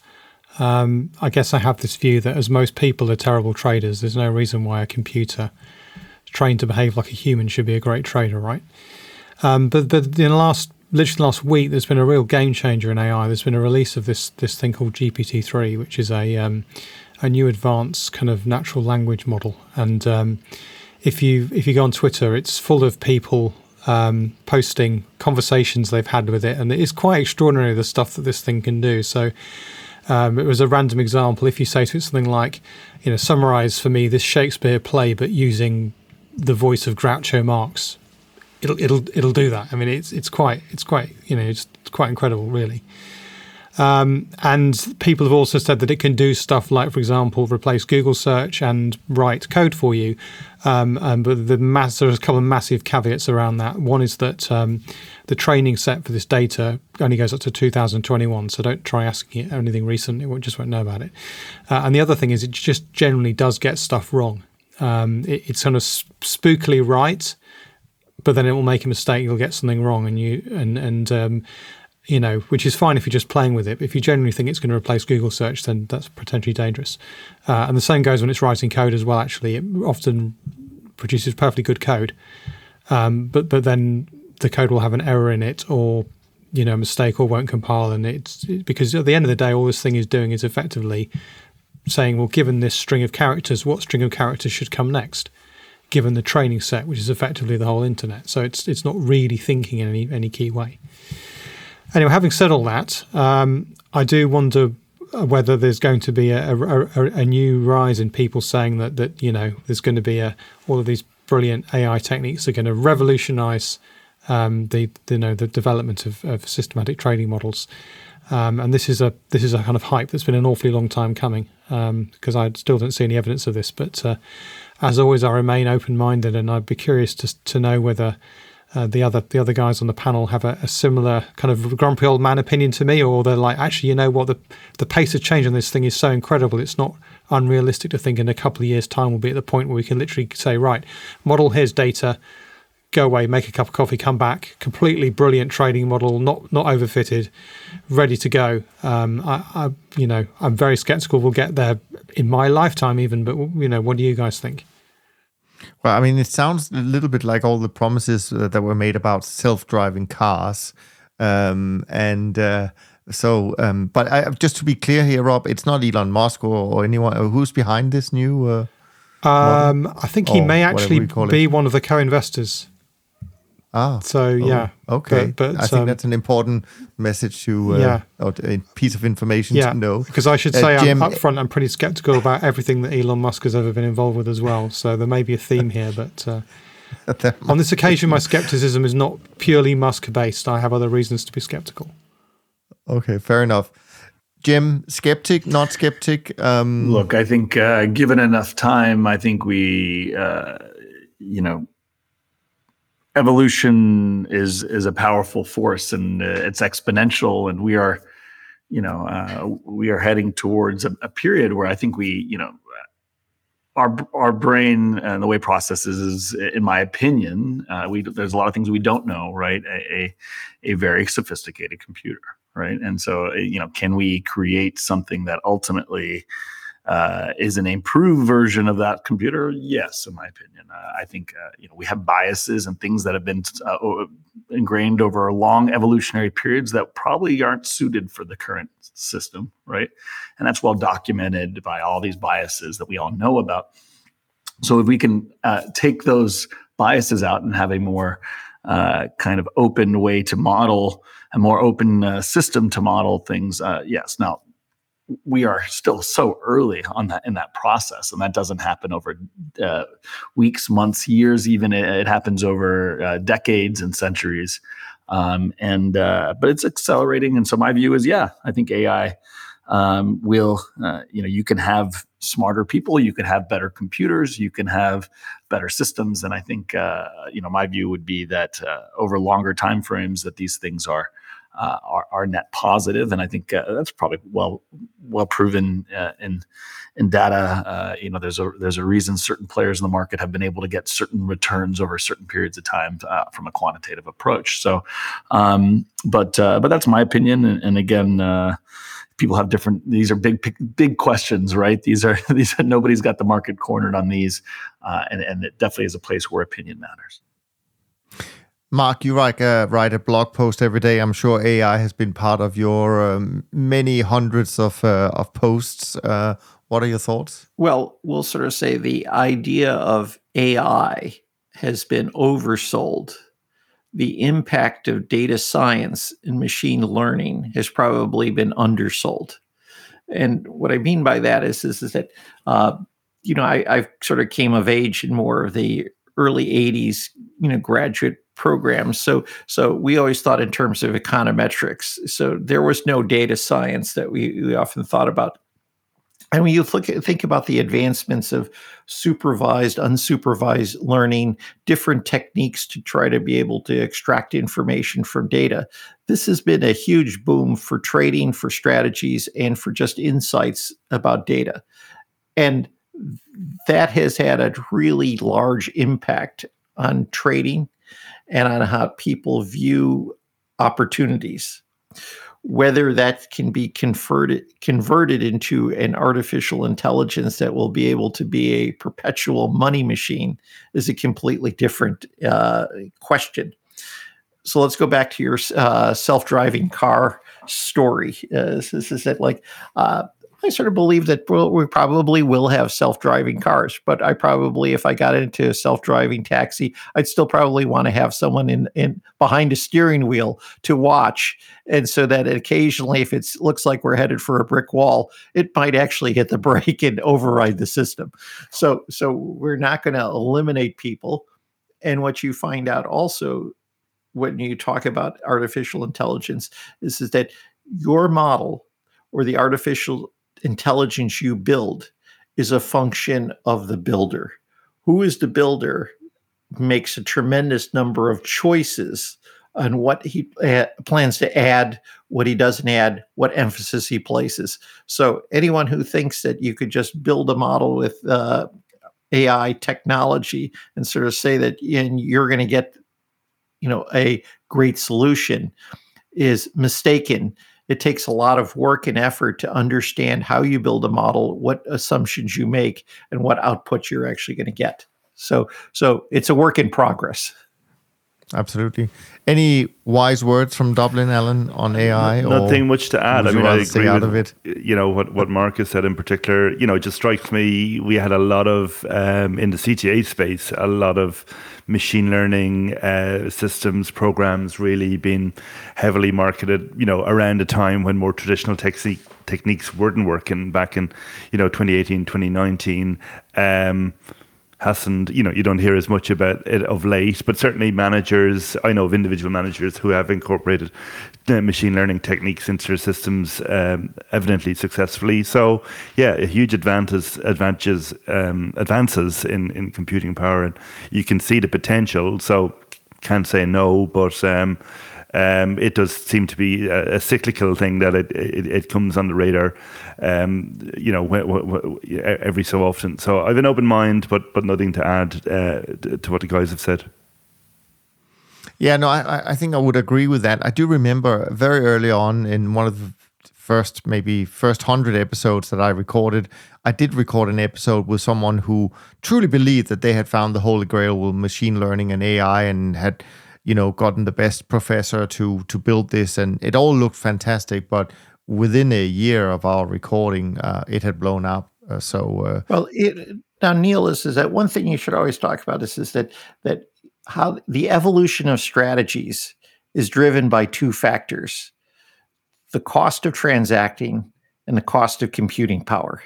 Um, I guess I have this view that as most people are terrible traders, there's no reason why a computer trained to behave like a human should be a great trader, right? Um, but, but in the last, literally last week, there's been a real game changer in A I. There's been a release of this this thing called G P T three, which is a um, a new advanced kind of natural language model. And um, if you if you go on Twitter, it's full of people Um, posting conversations they've had with it, and it is quite extraordinary the stuff that this thing can do. So um, it was a random example. If you say to it something like, you know, summarize for me this Shakespeare play, but using the voice of Groucho Marx, it'll it'll it'll do that. I mean, it's it's quite it's quite you know it's quite incredible, really. Um, and people have also said that it can do stuff like, for example, replace Google search and write code for you. Um, um, but the mass, there's a couple of massive caveats around that. One is that um, the training set for this data only goes up to two thousand twenty-one, so don't try asking it anything recent. It just won't know about it. Uh, and the other thing is it just generally does get stuff wrong. Um, it, it's kind of spookily right, but then it will make a mistake. You'll get something wrong, and you and and um, you know, which is fine if you're just playing with it. But if you generally think it's going to replace Google search, then that's potentially dangerous. Uh, and the same goes when it's writing code as well, actually. It often produces perfectly good code, um, but but then the code will have an error in it, or, you know, a mistake, or won't compile. And it's it, because at the end of the day, all this thing is doing is effectively saying, well, given this string of characters, what string of characters should come next, given the training set, which is effectively the whole internet. So it's it's not really thinking in any any key way. Anyway, having said all that, um, I do wonder whether there's going to be a, a, a, a new rise in people saying that, that you know, there's going to be a, all of these brilliant A I techniques are going to revolutionise um, the, the you know the development of, of systematic trading models, um, and this is a this is a kind of hype that's been an awfully long time coming, because um, I still don't see any evidence of this. But uh, as always, I remain open-minded, and I'd be curious to to know whether. Uh, the other the other guys on the panel have a, a similar kind of grumpy old man opinion to me, or they're like, actually, you know what, the the pace of change on this thing is so incredible, it's not unrealistic to think in a couple of years' time we'll be at the point where we can literally say, right, model, here's data, go away, make a cup of coffee, come back, completely brilliant trading model, not not overfitted, ready to go. Um, I, I you know I'm very skeptical we'll get there in my lifetime even, but you know, what do you guys think? Well, I mean, it sounds a little bit like all the promises uh, that were made about self-driving cars. Um, and uh, so, um, but I, just to be clear here, Rob, it's not Elon Musk or, or anyone or who's behind this new uh, um, model? I think he or may actually be it. one of the co-investors. Ah, so yeah, oh, okay. But, but I think um, that's an important message to uh, yeah. or a piece of information yeah. to know. Because I should say, uh, Jem, I'm upfront, I'm pretty skeptical about everything that Elon Musk has ever been involved with as well. So there may be a theme here, but uh, On this occasion, my skepticism is not purely Musk-based. I have other reasons to be skeptical. Okay, fair enough. Jem, skeptic, not skeptic? Um... Look, I think uh, given enough time, I think we, uh, you know, evolution is is a powerful force, and uh, it's exponential, and we are, you know, uh, we are heading towards a, a period where I think we, you know, our our brain and the way processes is, in my opinion, uh, we there's a lot of things we don't know, right? A a, a very sophisticated computer. Right. And so, you know, can we create something that ultimately uh, is an improved version of that computer? Yes, in my opinion. Uh, I think, uh, you know, we have biases and things that have been uh, ingrained over long evolutionary periods that probably aren't suited for the current system. Right. And that's well documented by all these biases that we all know about. So if we can uh, take those biases out and have a more Uh, kind of open way to model, a more open uh, system to model things. Uh, yes. Now, we are still so early on that in that process, and that doesn't happen over uh, weeks, months, years. Even it, it happens over uh, decades and centuries. Um, and uh, but it's accelerating. And so my view is, yeah, I think A I um, will. Uh, you know, you can have smarter people, you can have better computers, you can have better systems, and I think uh, you know my view would be that uh, over longer time frames, that these things are uh, are, are net positive, and I think uh, that's probably well well proven uh, in in data. Uh, you know, there's a there's a reason certain players in the market have been able to get certain returns over certain periods of time uh, from a quantitative approach. So, um, but uh, but that's my opinion, and, and again. Uh, People have different. These are big, big questions, right? These are these. Are, nobody's got the market cornered on these, uh, and and it definitely is a place where opinion matters. Mark, you write a, write a blog post every day. I'm sure A I has been part of your um, many hundreds of uh, of posts. Uh, what are your thoughts? Well, we'll sort of say the idea of A I has been oversold. The impact of data science and machine learning has probably been undersold. And what I mean by that is, is, is that, uh, you know, I, I sort of came of age in more of the early eighties, you know, graduate programs. So, so we always thought in terms of econometrics. So there was no data science that we, we often thought about. And when you look at, think about the advancements of supervised, unsupervised learning, different techniques to try to be able to extract information from data, this has been a huge boom for trading, for strategies, and for just insights about data. And that has had a really large impact on trading and on how people view opportunities. Whether that can be converted converted into an artificial intelligence that will be able to be a perpetual money machine is a completely different uh, question. So let's go back to your uh, self-driving car story. Uh, this is that like uh, I sort of believe that we'll, we probably will have self-driving cars, but I probably, if I got into a self-driving taxi, I'd still probably want to have someone in, in behind a steering wheel to watch. And so that occasionally, if it looks like we're headed for a brick wall, it might actually hit the brake and override the system. So, so we're not going to eliminate people. And what you find out also when you talk about artificial intelligence is, is that your model or the artificial intelligence you build is a function of the builder. Who is the builder makes a tremendous number of choices on what he uh, plans to add, what he doesn't add, what emphasis he places. So anyone who thinks that you could just build a model with uh, A I technology and sort of say that and you're going to get, you know, a great solution is mistaken. It takes a lot of work and effort to understand how you build a model, what assumptions you make, and what output you're actually going to get. So, so it's a work in progress. Absolutely. Any wise words from Dublin, Alan, on A I? No, nothing or much to add. I mean, I agree out with, of it? You know, what, what Mark has said in particular, you know, it just strikes me, we had a lot of, um, in the C T A space, a lot of machine learning uh, systems, programs really being heavily marketed, you know, around a time when more traditional technique, techniques weren't working back in, you know, twenty eighteen, twenty nineteen. Um hasn't, you know, you don't hear as much about it of late, but certainly managers, I know of individual managers who have incorporated uh, machine learning techniques into their systems um, evidently successfully. So yeah, a huge advantage, advantages, um, advances in, in computing power, and you can see the potential. So can't say no, but um, um, it does seem to be a, a cyclical thing that it, it, it comes on the radar, um, you know, wh- wh- wh- every so often. So I have an open mind, but but nothing to add uh, to what the guys have said. Yeah, no, I, I think I would agree with that. I do remember very early on in one of the first, maybe first hundred episodes that I recorded, I did record an episode with someone who truly believed that they had found the holy grail with machine learning and A I, and had, you know, gotten the best professor to to build this, and it all looked fantastic. But within a year of our recording, uh, it had blown up. Uh, so uh, well, it, now Neil, is is that one thing you should always talk about is is that that how the evolution of strategies is driven by two factors: the cost of transacting and the cost of computing power.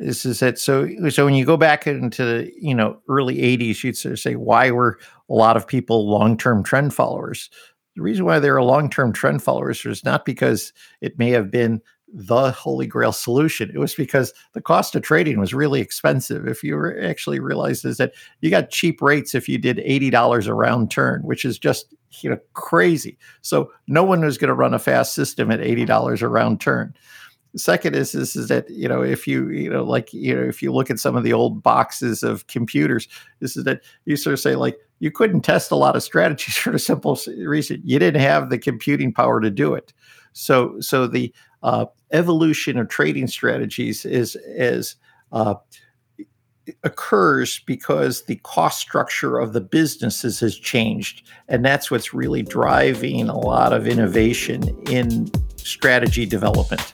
This is that. So, so when you go back into the, you know, early eighties, you'd sort of say, why were a lot of people long-term trend followers? The reason why they were long-term trend followers was not because it may have been the holy grail solution. It was because the cost of trading was really expensive. If you re- actually realized is that you got cheap rates if you did eighty dollars a round turn, which is just, you know, crazy. So no one was going to run a fast system at eighty dollars a round turn. The second is, is, is that, you know, if you, you know, like, you know, if you look at some of the old boxes of computers, this is that you sort of say, like, you couldn't test a lot of strategies for a simple reason. You didn't have the computing power to do it. So, so the uh, evolution of trading strategies is, is, uh, occurs because the cost structure of the businesses has changed, and that's what's really driving a lot of innovation in strategy development.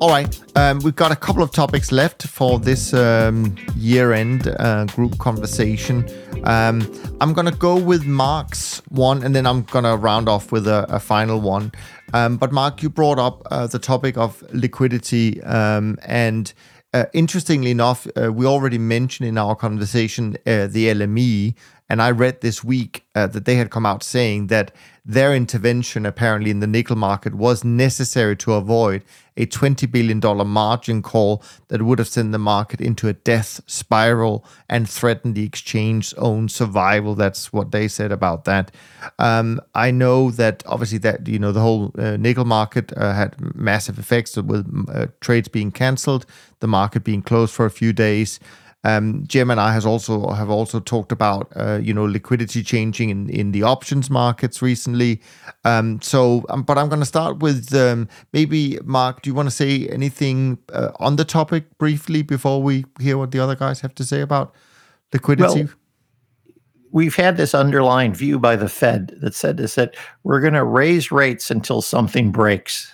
All right, um, we've got a couple of topics left for this um, year-end uh, group conversation. Um, I'm going to go with Mark's one, and then I'm going to round off with a, a final one. Um, but Mark, you brought up uh, the topic of liquidity, um, and uh, interestingly enough, uh, we already mentioned in our conversation uh, the L M E, and I read this week uh, that they had come out saying that their intervention apparently in the nickel market was necessary to avoid a twenty billion dollars margin call that would have sent the market into a death spiral and threatened the exchange's own survival. That's what they said about that. Um, I know that obviously that, you know, the whole uh, nickel market uh, had massive effects with uh, trades being canceled, the market being closed for a few days. Um, Jem and I has also have also talked about uh, you know liquidity changing in, in the options markets recently. Um, so, um, but I'm going to start with um, maybe Mark. Do you want to say anything uh, on the topic briefly before we hear what the other guys have to say about liquidity? Well, we've had this underlying view by the Fed that said is that we're going to raise rates until something breaks.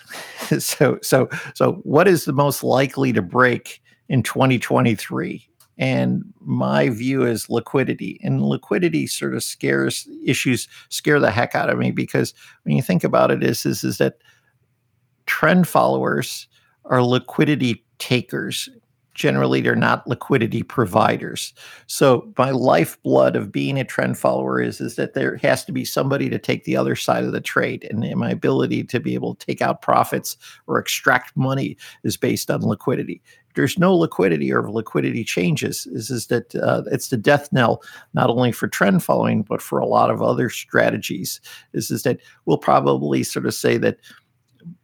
so, so, so, what is the most likely to break in twenty twenty-three? And my view is liquidity. And liquidity sort of scares issues, scare the heck out of me, because when you think about it, is, is, is that trend followers are liquidity takers. Generally, they're not liquidity providers. So my lifeblood of being a trend follower is, is that there has to be somebody to take the other side of the trade. And my ability to be able to take out profits or extract money is based on liquidity. There's no liquidity or liquidity changes. Is is that uh, it's the death knell not only for trend following but for a lot of other strategies. Is is that we'll probably sort of say that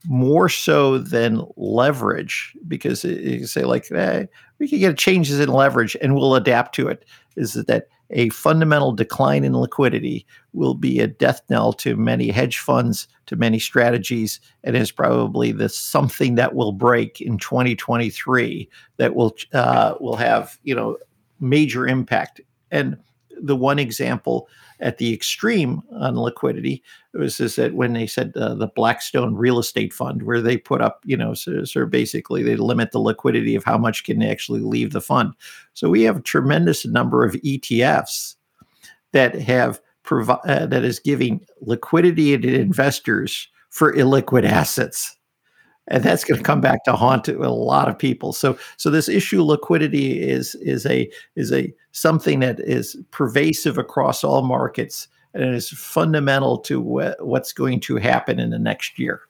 more so than leverage, because you say like eh, we can get changes in leverage and we'll adapt to it. Is that a fundamental decline in liquidity will be a death knell to many hedge funds, to many strategies, and is probably the something that will break in twenty twenty-three that will uh, will have, you know, major impact. And the one example at the extreme on liquidity was is that when they said uh, the Blackstone real estate fund, where they put up, you know, so, so basically they limit the liquidity of how much can actually leave the fund. So we have a tremendous number of E T Fs that have provi- uh, that is giving liquidity to investors for illiquid assets. And that's going to come back to haunt a lot of people. So, so this issue of liquidity is is a is a something that is pervasive across all markets, and it is fundamental to wh- what's going to happen in the next year.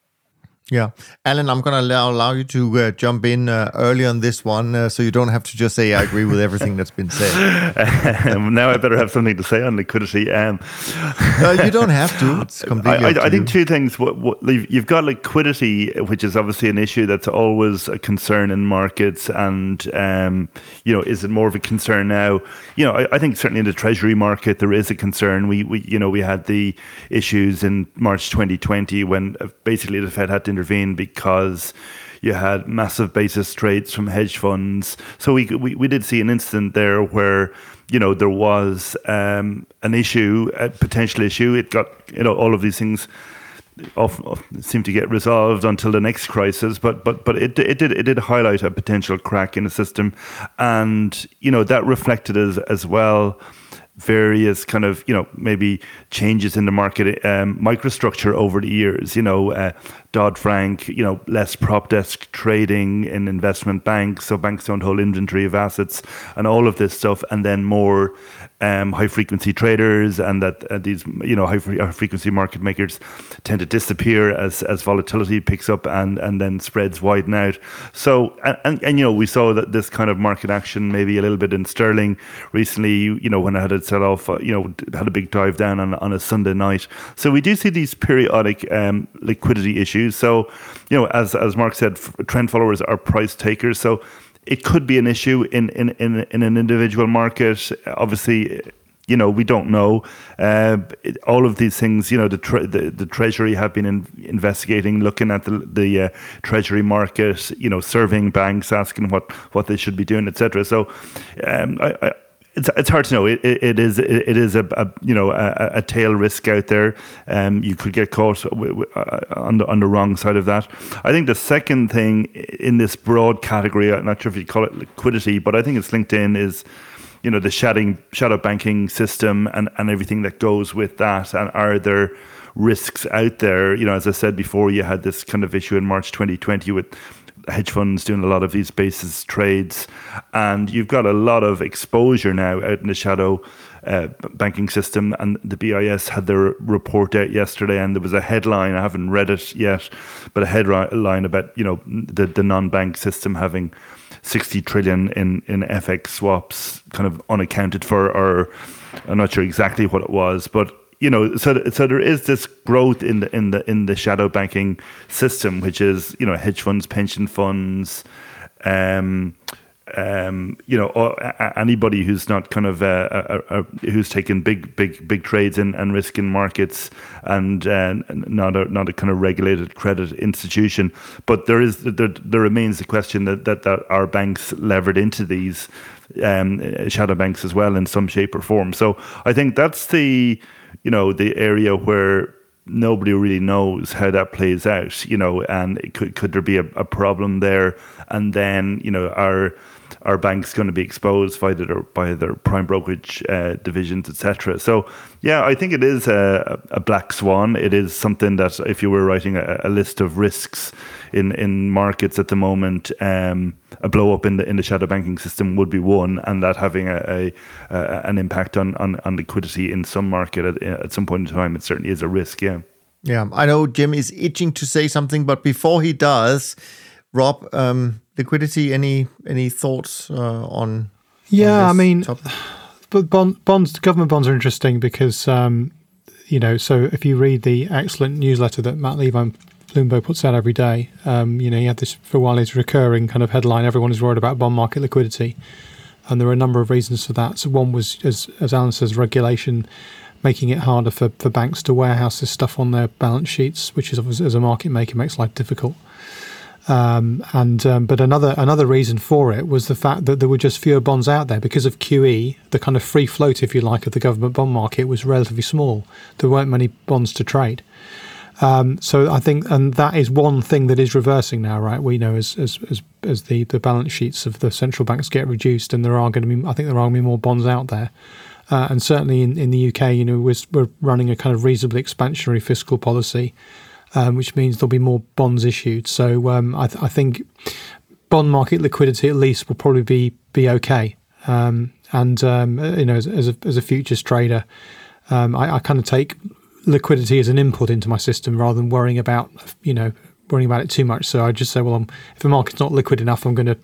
Yeah, Alan, I'm going to allow, allow you to uh, jump in uh, early on this one, uh, so you don't have to just say I agree with everything that's been said. um, now I better have something to say on liquidity. Um, uh, you don't have to. It's completely I, I, up to I think you. Two things. What, what, you've got liquidity, which is obviously an issue that's always a concern in markets, and um, you know, is it more of a concern now? You know, I, I think certainly in the treasury market there is a concern. We, we, you know, we had the issues in March twenty twenty when basically the Fed had to intervene because you had massive basis trades from hedge funds. So we we, we did see an incident there where, you know, there was um, an issue, a potential issue. It got, you know, all of these things off, off, seem to get resolved until the next crisis. But but but it it did it did highlight a potential crack in the system, and you know that reflected as as well. Various kind of, you know, maybe changes in the market um, microstructure over the years, you know, uh, Dodd-Frank, you know, less prop desk trading in investment banks, so banks don't hold inventory of assets and all of this stuff, and then more um, high-frequency traders, and that uh, these, you know, high-frequency market makers tend to disappear as as volatility picks up and, and then spreads widen out. So, and, and, and, you know, we saw that this kind of market action maybe a little bit in sterling recently, you know, when I had a sell off, you know, had a big dive down on, on a Sunday night. So we do see these periodic um, liquidity issues. So, you know, as as Mark said, trend followers are price takers. So it could be an issue in in, in, in an individual market. Obviously, you know, we don't know. Uh, it, all of these things, you know, the tre- the, the Treasury have been in, investigating, looking at the, the uh, Treasury market, you know, serving banks, asking what, what they should be doing, et cetera. So um, I, I It's it's hard to know. It it is it is a, a you know a, a tail risk out there. Um, you could get caught on the on the wrong side of that. I think the second thing in this broad category, I'm not sure if you call it liquidity, but I think it's linked in is, you know, the shadow shadow banking system and, and everything that goes with that. And are there risks out there? You know, as I said before, you had this kind of issue in March twenty twenty with hedge funds doing a lot of these basis trades, and you've got a lot of exposure now out in the shadow uh, banking system. And the B I S had their report out yesterday, and there was a headline, I haven't read it yet, but a headline about, you know, the, the non-bank system having sixty trillion in, in F X swaps kind of unaccounted for, or I'm not sure exactly what it was, but you know, so so there is this growth in the in the in the shadow banking system, which is, you know, hedge funds, pension funds, um, um, you know, or, uh, anybody who's not kind of uh, uh, uh, who's taking big big big trades in, and risk in markets, and uh, not a not a kind of regulated credit institution. But there is there, there remains the question that that that are banks levered into these um, shadow banks as well in some shape or form. So I think that's the you know, the area where nobody really knows how that plays out, you know, and it could could there be a, a problem there? And then, you know, are, are banks going to be exposed by their, by their prime brokerage uh, divisions, et cetera? So, yeah, I think it is a, a black swan. It is something that if you were writing a, a list of risks in, in markets at the moment, um, a blow up in the in the shadow banking system would be one, and that having a, a, a an impact on, on, on liquidity in some market at, at some point in time, it certainly is a risk. Yeah, yeah. I know Jim is itching to say something, but before he does, Rob, um, liquidity. Any any thoughts uh, on? Yeah, on I mean, topic? But bond, bonds, government bonds are interesting because um, you know. So if you read the excellent newsletter that Matt Levine Bloomberg puts out every day. Um, you know, he had this for a while, it's recurring kind of headline. Everyone is worried about bond market liquidity. And there are a number of reasons for that. So one was, as, as Alan says, regulation, making it harder for, for banks to warehouse this stuff on their balance sheets, which is obviously, as a market maker, makes life difficult. Um, and um, But another another reason for it was the fact that there were just fewer bonds out there because of Q E. The kind of free float, if you like, of the government bond market was relatively small. There weren't many bonds to trade. Um, so I think, and that is one thing that is reversing now, right? We know as as as, as the, the balance sheets of the central banks get reduced, and there are going to be, I think there are going to be more bonds out there. Uh, and certainly in, in the U K, you know, we're, we're running a kind of reasonably expansionary fiscal policy. um, which means there'll be more bonds issued. So um, I, th- I think bond market liquidity at least will probably be be okay. Um, and um, you know, as, as a as a futures trader, um, I, I kind of take liquidity as an input into my system rather than worrying about you know worrying about it too much. So I just say, well, I'm, if the market's not liquid enough, I'm going to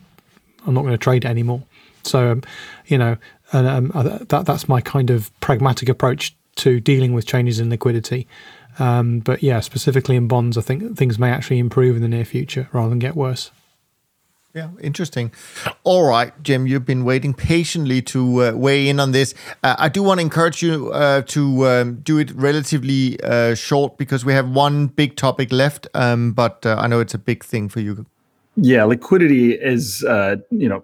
I'm not going to trade it anymore. So um, you know, and um, that that's my kind of pragmatic approach to dealing with changes in liquidity. Um, but yeah, specifically in bonds, I think things may actually improve in the near future rather than get worse. Yeah, interesting. All right, Jem, you've been waiting patiently to uh, weigh in on this. Uh, I do want to encourage you uh, to um, do it relatively uh, short because we have one big topic left, um, but uh, I know it's a big thing for you. Yeah, liquidity is, uh, you know,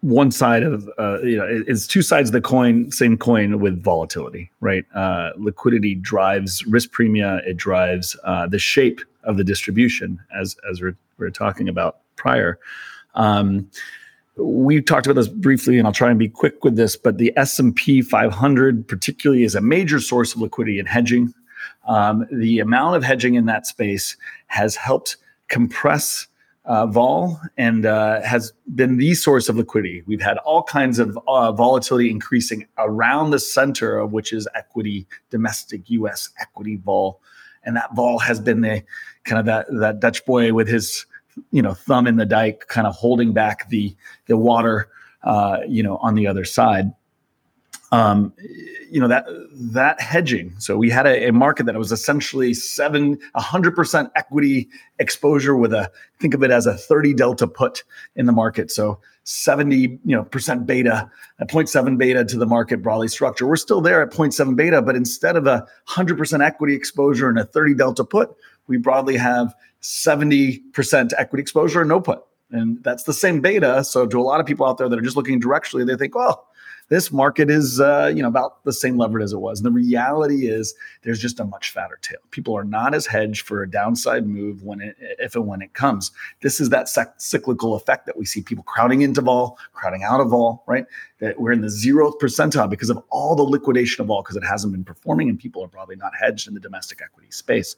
one side of, uh, you know, it's two sides of the coin, same coin with volatility, right? Uh, liquidity drives risk premia. It drives uh, the shape of the distribution, as as we're, we're talking about prior. Um, we talked about this briefly, and I'll try and be quick with this, but the S and P five hundred particularly is a major source of liquidity and hedging. Um, the amount of hedging in that space has helped compress uh, vol and uh, has been the source of liquidity. We've had all kinds of uh, volatility increasing around the center of which is equity, domestic U S equity vol. And that vol has been the kind of that, that Dutch boy with his you know, thumb in the dike, kind of holding back the the water, uh, you know, on the other side. Um, you know, that that hedging. So we had a, a market that was essentially seven, one hundred percent equity exposure with a, think of it as a thirty delta put in the market. So seventy, you know, percent beta, a zero point seven beta to the market broadly structure. We're still there at zero point seven beta, but instead of a one hundred percent equity exposure and a thirty delta put, we broadly have seventy percent equity exposure and no put. And that's the same beta. So to a lot of people out there that are just looking directionally, they think, well, this market is uh, you know, about the same levered as it was. And the reality is there's just a much fatter tail. People are not as hedged for a downside move when it, if and when it comes. This is that sec- cyclical effect that we see people crowding into vol, crowding out of vol, right? That we're in the zeroth percentile because of all the liquidation of vol because it hasn't been performing and people are probably not hedged in the domestic equity space.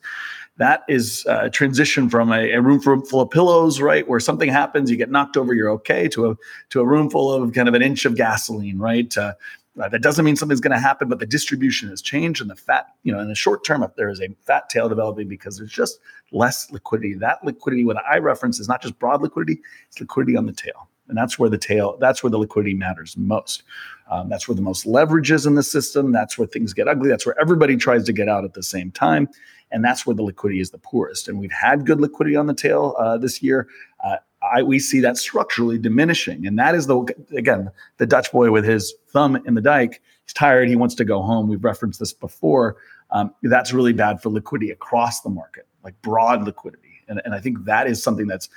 That is a transition from a, a room full of pillows, right? Where something happens, you get knocked over, you're okay, to a, to a room full of kind of an inch of gasoline, right? Uh, that doesn't mean something's going to happen, but the distribution has changed, and the fat, you know, in the short term, if there is a fat tail developing because there's just less liquidity. That liquidity, what I reference, is not just broad liquidity; it's liquidity on the tail, and that's where the tail, that's where the liquidity matters most. Um, that's where the most leverage is in the system. That's where things get ugly. That's where everybody tries to get out at the same time, and that's where the liquidity is the poorest. And we've had good liquidity on the tail uh, this year. Uh, I, we see that structurally diminishing. And that is, the again, the Dutch boy with his thumb in the dike. He's tired. He wants to go home. We've referenced this before. Um, that's really bad for liquidity across the market, like broad liquidity. And, and I think that is something that's,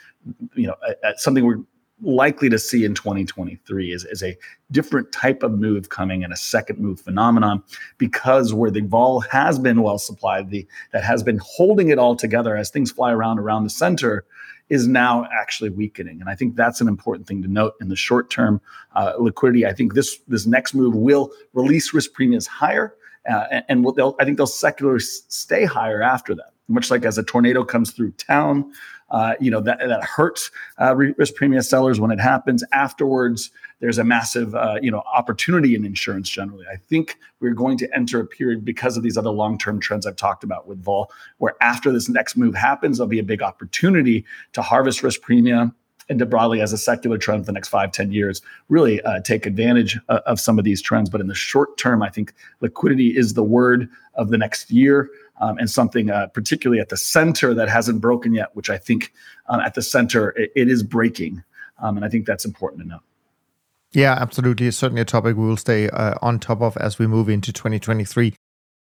you know, a, a, something we're likely to see in twenty twenty-three is, is a different type of move coming and a second move phenomenon, because where the vol has been well supplied, the that has been holding it all together as things fly around around the center, is now actually weakening. And I think that's an important thing to note in the short term uh, liquidity. I think this this next move will release risk premiums higher, uh, and, and we'll, they'll, I think they'll secularly stay higher after that. Much like as a tornado comes through town, uh, you know, that, that hurts uh, risk premium sellers when it happens. Afterwards, there's a massive, uh, you know, opportunity in insurance generally. I think we're going to enter a period because of these other long-term trends I've talked about with vol, where after this next move happens, there'll be a big opportunity to harvest risk premium and to broadly, as a secular trend for the next five, ten years, really uh, take advantage uh, of some of these trends. But in the short term, I think liquidity is the word of the next year. Um, and something uh, particularly at the center that hasn't broken yet, which I think um, at the center, it, it is breaking. Um, and I think that's important to know. Yeah, absolutely. It's certainly a topic we will stay uh, on top of as we move into twenty twenty-three.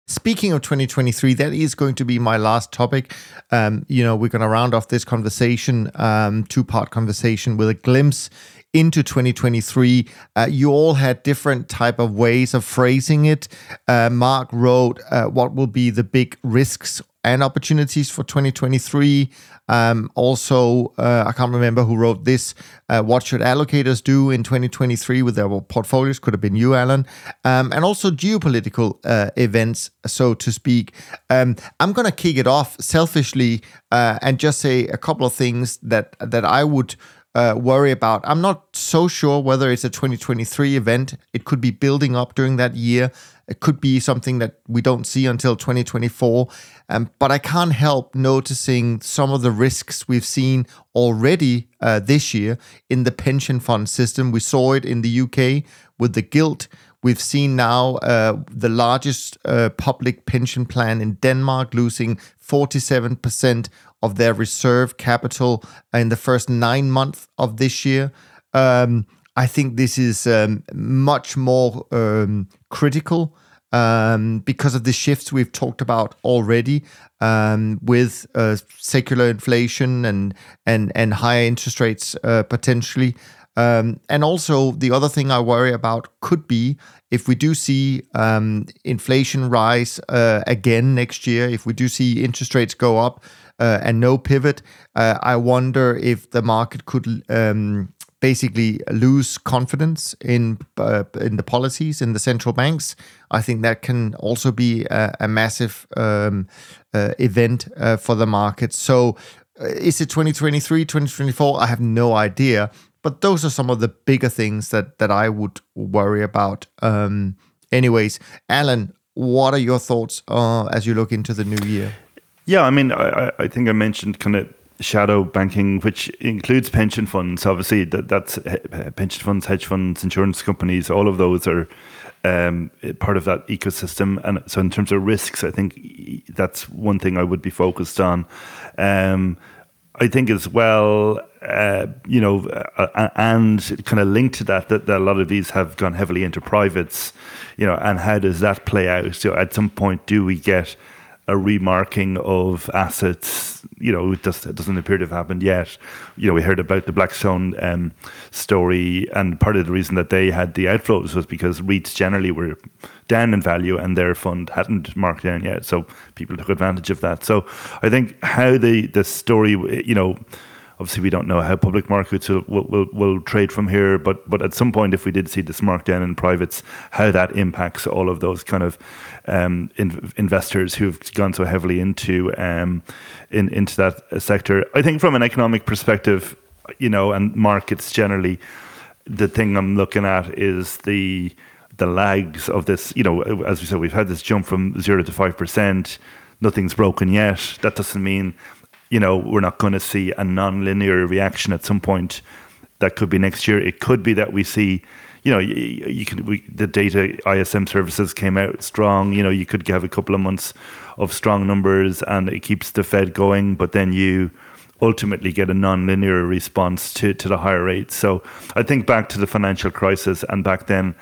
Speaking of twenty twenty-three, that is going to be my last topic. Um, you know, we're going to round off this conversation, um, two-part conversation, with a glimpse into twenty twenty-three. Uh, you all had different type of ways of phrasing it. Uh, Mark wrote, uh, what will be the big risks and opportunities for twenty twenty-three. Um, also, uh, I can't remember who wrote this. Uh, what should allocators do in twenty twenty-three with their portfolios? Could have been you, Alan. Um, and also geopolitical uh, events, so to speak. Um, I'm going to kick it off selfishly uh, and just say a couple of things that that I would uh, worry about. I'm not so sure whether it's a twenty twenty-three event. It could be building up during that year. It could be something that we don't see until twenty twenty-four, um, but I can't help noticing some of the risks we've seen already uh, this year in the pension fund system. We saw it in the U K with the GILT. We've seen now uh, the largest uh, public pension plan in Denmark losing forty-seven percent of their reserve capital in the first nine months of this year. Um, I think this is um, much more um, critical um, because of the shifts we've talked about already um, with uh, secular inflation and and and higher interest rates uh, potentially. Um, and also, the other thing I worry about could be if we do see um, inflation rise uh, again next year, if we do see interest rates go up uh, and no pivot, uh, I wonder if the market could Um, basically lose confidence in uh, in the policies, in the central banks. I think that can also be a, a massive um, uh, event uh, for the market. So uh, is it twenty twenty-three, twenty twenty-four? I have no idea. But those are some of the bigger things that, that I would worry about. Um, anyways, Alan, what are your thoughts uh, as you look into the new year? Yeah, I mean, I, I think I mentioned kind of shadow banking, which includes pension funds. Obviously, that that's uh, pension funds, hedge funds, insurance companies, all of those are um, part of that ecosystem. And so in terms of risks, I think that's one thing I would be focused on. Um, I think as well, uh, you know, uh, and kind of linked to that, that, that a lot of these have gone heavily into privates, you know, and how does that play out? So at some point, do we get a remarking of assets? You know, it, just, it doesn't appear to have happened yet. You know, we heard about the Blackstone um, story, and part of the reason that they had the outflows was because REITs generally were down in value and their fund hadn't marked down yet. So people took advantage of that. So I think how the, the story, you know, obviously we don't know how public markets will, will, will trade from here, but but at some point, if we did see this markdown in privates, how that impacts all of those kind of um, in, investors who've gone so heavily into um, in, into that sector. I think from an economic perspective, you know, and markets generally, the thing I'm looking at is the the lags of this. You know, as we said, we've had this jump from zero to five percent. Nothing's broken yet. That doesn't mean, you know, we're not going to see a non-linear reaction at some point. That could be next year. It could be that we see, you know, you, you can we, the data I S M services came out strong. You know, you could have a couple of months of strong numbers, and it keeps the Fed going. But then you ultimately get a non-linear response to to the higher rates. So I think back to the financial crisis, and back then,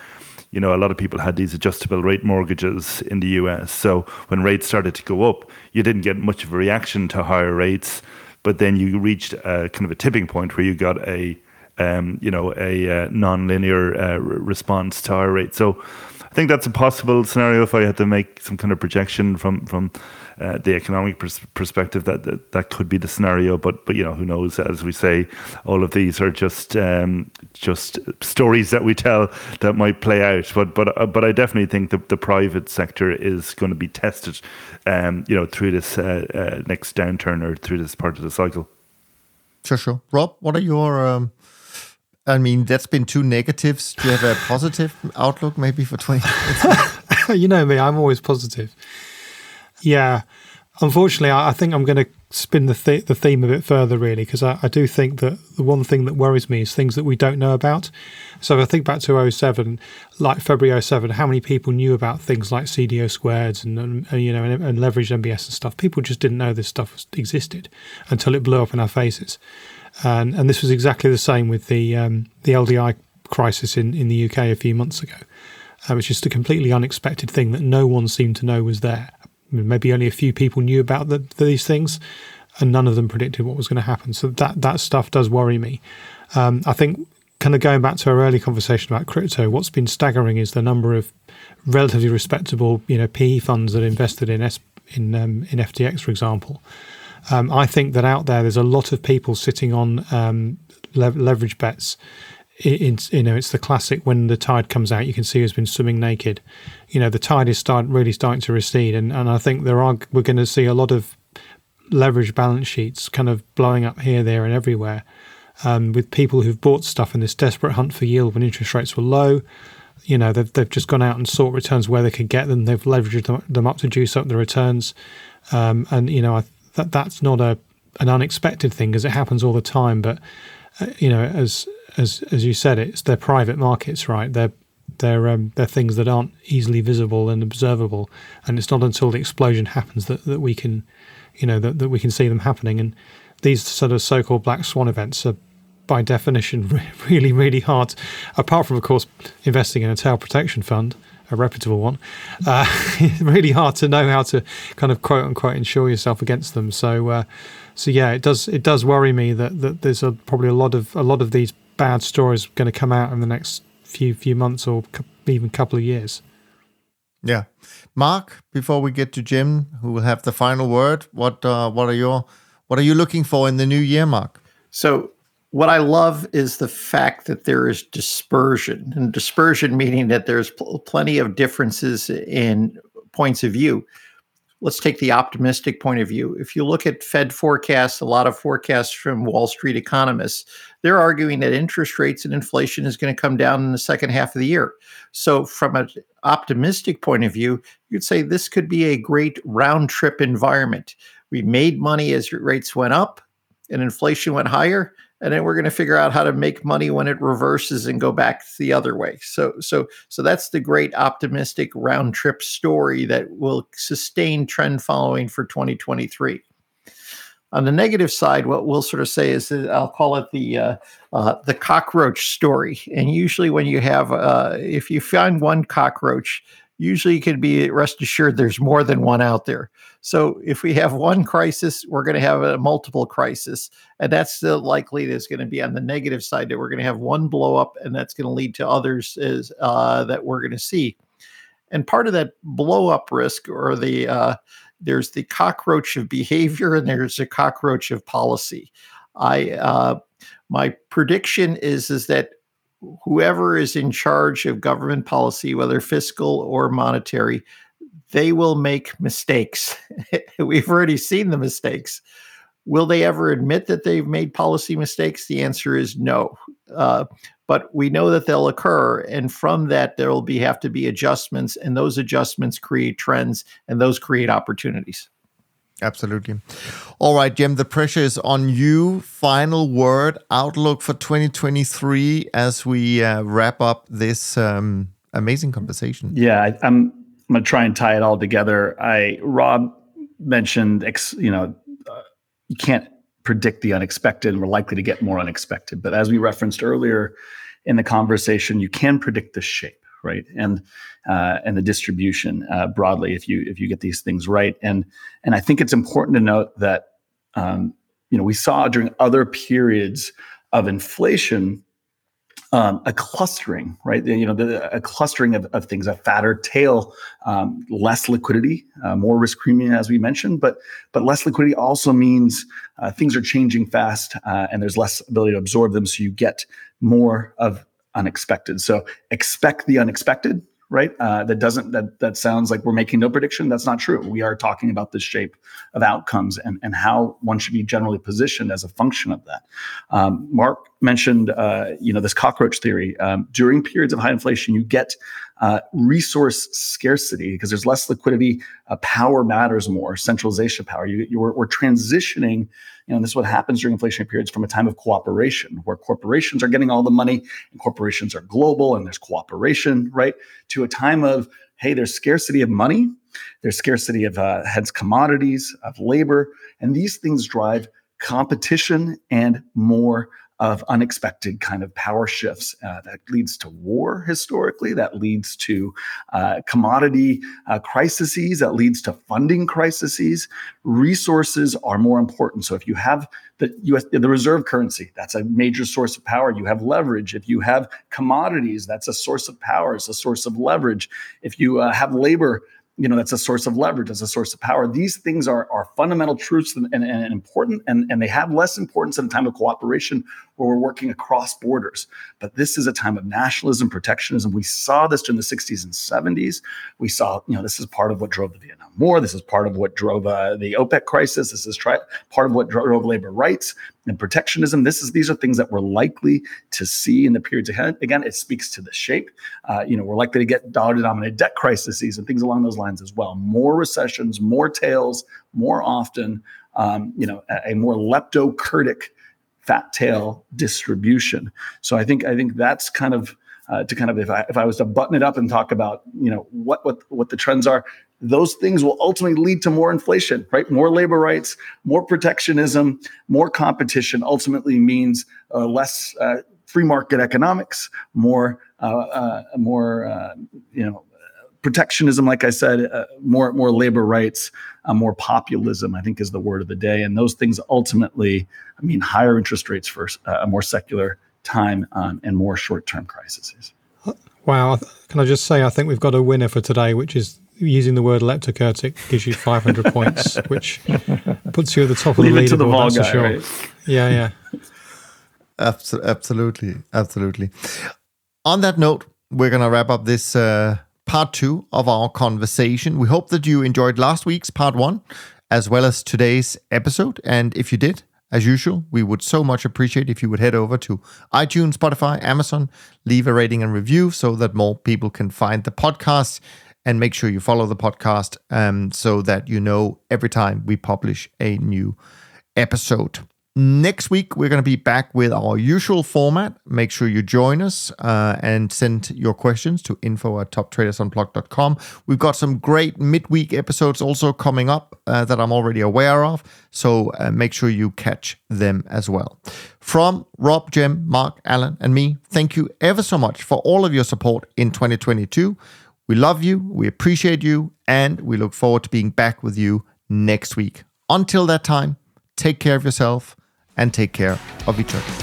you know, a lot of people had these adjustable rate mortgages in the U S. So when rates started to go up, you didn't get much of a reaction to higher rates, but then you reached a kind of a tipping point where you got a, um, you know, a uh, non-linear uh, response to higher rates. So I think that's a possible scenario if I had to make some kind of projection from from uh, the economic pers- perspective. That, that that could be the scenario, but but you know, who knows? As we say, all of these are just um, just stories that we tell that might play out. But but uh, but I definitely think that the private sector is going to be tested, um, you know, through this uh, uh, next downturn or through this part of the cycle. Sure, sure. Rob, what are your um I mean, that's been two negatives. Do you have a positive outlook maybe for twenty twenty? You know me, I'm always positive. Yeah. Unfortunately, I, I think I'm going to spin the, th- the theme a bit further, really, because I, I do think that the one thing that worries me is things that we don't know about. So if I think back to oh seven, like February oh seven, how many people knew about things like C D O squareds and, and, and you know, and, and leveraged M B S and stuff? People just didn't know this stuff existed until it blew up in our faces. And, and this was exactly the same with the um, the L D I crisis in, in the U K a few months ago, uh, which is just a completely unexpected thing that no one seemed to know was there. I mean, maybe only a few people knew about the, these things, and none of them predicted what was going to happen. So that, that stuff does worry me. Um, I think, kind of going back to our early conversation about crypto, what's been staggering is the number of relatively respectable, you know, P E funds that invested in S- in um, in F T X, for example. Um, I think that out there, there's a lot of people sitting on um, le- leverage bets. In, you know, it's the classic, when the tide comes out, you can see who's been swimming naked. You know, the tide is start, really starting to recede, and, and I think there are we're going to see a lot of leverage balance sheets kind of blowing up here, there, and everywhere, um, with people who've bought stuff in this desperate hunt for yield when interest rates were low. You know, they've, they've just gone out and sought returns where they could get them. They've leveraged them, them up to juice up the returns, um, and you know I, that that's not a an unexpected thing, because it happens all the time. But uh, you know, as As as you said, it's they're private markets, right? They're they're um, they're things that aren't easily visible and observable, and it's not until the explosion happens that, that we can, you know, that, that we can see them happening. And these sort of so-called black swan events are, by definition, re- really really hard. Apart from, of course, investing in a tail protection fund, a reputable one, uh, it's really hard to know how to kind of quote unquote insure yourself against them. So uh, so yeah, it does it does worry me that that there's a, probably a lot of a lot of these bad stories going to come out in the next few few months or co- even couple of years. Yeah, Mark. Before we get to Jem, who will have the final word, what uh, what are your what are you looking for in the new year, Mark? So what I love is the fact that there is dispersion, and dispersion meaning that there's pl- plenty of differences in points of view. Let's take the optimistic point of view. If you look at Fed forecasts, a lot of forecasts from Wall Street economists, they're arguing that interest rates and inflation is going to come down in the second half of the year. So from an optimistic point of view, you'd say this could be a great round trip environment. We made money as rates went up and inflation went higher, and then we're going to figure out how to make money when it reverses and go back the other way. So, so, so that's the great optimistic round trip story that will sustain trend following for twenty twenty-three. On the negative side, what we'll sort of say is that I'll call it the uh, uh, the cockroach story. And usually, when you have, uh, if you find one cockroach, usually you can be rest assured there's more than one out there. So if we have one crisis, we're going to have a multiple crisis. And that's the likely that's going to be on the negative side, that we're going to have one blow up, and that's going to lead to others is, uh, that we're going to see. And part of that blow up risk, or the uh, there's the cockroach of behavior and there's a cockroach of policy. I uh, my prediction is, is that whoever is in charge of government policy, whether fiscal or monetary, they will make mistakes. We've already seen the mistakes. Will they ever admit that they've made policy mistakes? The answer is no. Uh, but we know that they'll occur. And from that, there will be have to be adjustments. And those adjustments create trends, and those create opportunities. Absolutely. All right, Jem, the pressure is on you. Final word, outlook for twenty twenty-three as we uh, wrap up this um, amazing conversation. Yeah, I, I'm, I'm going to try and tie it all together. I Rob mentioned, ex, you know, uh, you can't predict the unexpected. We're likely to get more unexpected. But as we referenced earlier in the conversation, you can predict the shape, right? And uh, and the distribution uh, broadly, if you if you get these things right. And and I think it's important to note that um, you know, we saw during other periods of inflation um, a clustering, right? You know, the, a clustering of, of things, a fatter tail, um, less liquidity, uh, more risk premium, as we mentioned. But but less liquidity also means uh, things are changing fast, uh, and there's less ability to absorb them. So you get more of unexpected. So expect the unexpected, right? Uh, that doesn't, that, that sounds like we're making no prediction. That's not true. We are talking about the shape of outcomes and, and how one should be generally positioned as a function of that. Um, Mark mentioned, uh, you know, this cockroach theory. Um, during periods of high inflation, you get uh, resource scarcity because there's less liquidity. Uh, power matters more, centralization power. You, you were, we're transitioning, you know, and this is what happens during inflationary periods, from a time of cooperation where corporations are getting all the money and corporations are global and there's cooperation, right? To a time of, hey, there's scarcity of money, there's scarcity of uh, hence commodities, of labor, and these things drive competition and more of unexpected kind of power shifts. Uh, that leads to war historically, that leads to uh, commodity uh, crises, that leads to funding crises. Resources are more important. So if you have the U S, the reserve currency, that's a major source of power. You have leverage. If you have commodities, that's a source of power. It's a source of leverage. If you uh, have labor, you know, that's a source of leverage, that's a source of power. These things are, are fundamental truths and, and, and important, and, and they have less importance in a time of cooperation where we're working across borders. But this is a time of nationalism, protectionism. We saw this during the sixties and seventies. We saw, you know, this is part of what drove the Vietnam War. This is part of what drove uh, the OPEC crisis. This is tri- part of what drove labor rights and protectionism. This is, these are things that we're likely to see in the periods ahead. Again, it speaks to the shape. Uh, you know, we're likely to get dollar-denominated debt crises and things along those lines as well. More recessions, more tails, more often, um, you know, a, a more leptokurtic fat tail distribution. So I think I think that's kind of uh, to kind of if I if I was to button it up and talk about, you know, what what what the trends are. Those things will ultimately lead to more inflation, right? More labor rights, more protectionism, more competition ultimately means uh, less uh, free market economics, more, uh, uh, more, uh, you know, protectionism, like I said, uh, more, more labor rights, uh, more populism, I think is the word of the day. And those things ultimately, I mean, higher interest rates for uh, a more secular time um, and more short-term crises. Wow. Can I just say, I think we've got a winner for today, which is using the word leptokurtic gives you five hundred points, which puts you at the top of the leaderboard. To the ball guy, sure. Right? Yeah, yeah. Absolutely, absolutely. On that note, we're going to wrap up this uh, part two of our conversation. We hope that you enjoyed last week's part one, as well as today's episode. And if you did, as usual, we would so much appreciate if you would head over to iTunes, Spotify, Amazon, leave a rating and review so that more people can find the podcast. And make sure you follow the podcast um, so that you know every time we publish a new episode. Next week, we're going to be back with our usual format. Make sure you join us uh, and send your questions to info at top traders unplugged dot com. We've got some great midweek episodes also coming up uh, that I'm already aware of, so uh, make sure you catch them as well. From Rob, Jem, Mark, Alan, and me, thank you ever so much for all of your support in twenty twenty-two. We love you, we appreciate you, and we look forward to being back with you next week. Until that time, take care of yourself and take care of each other.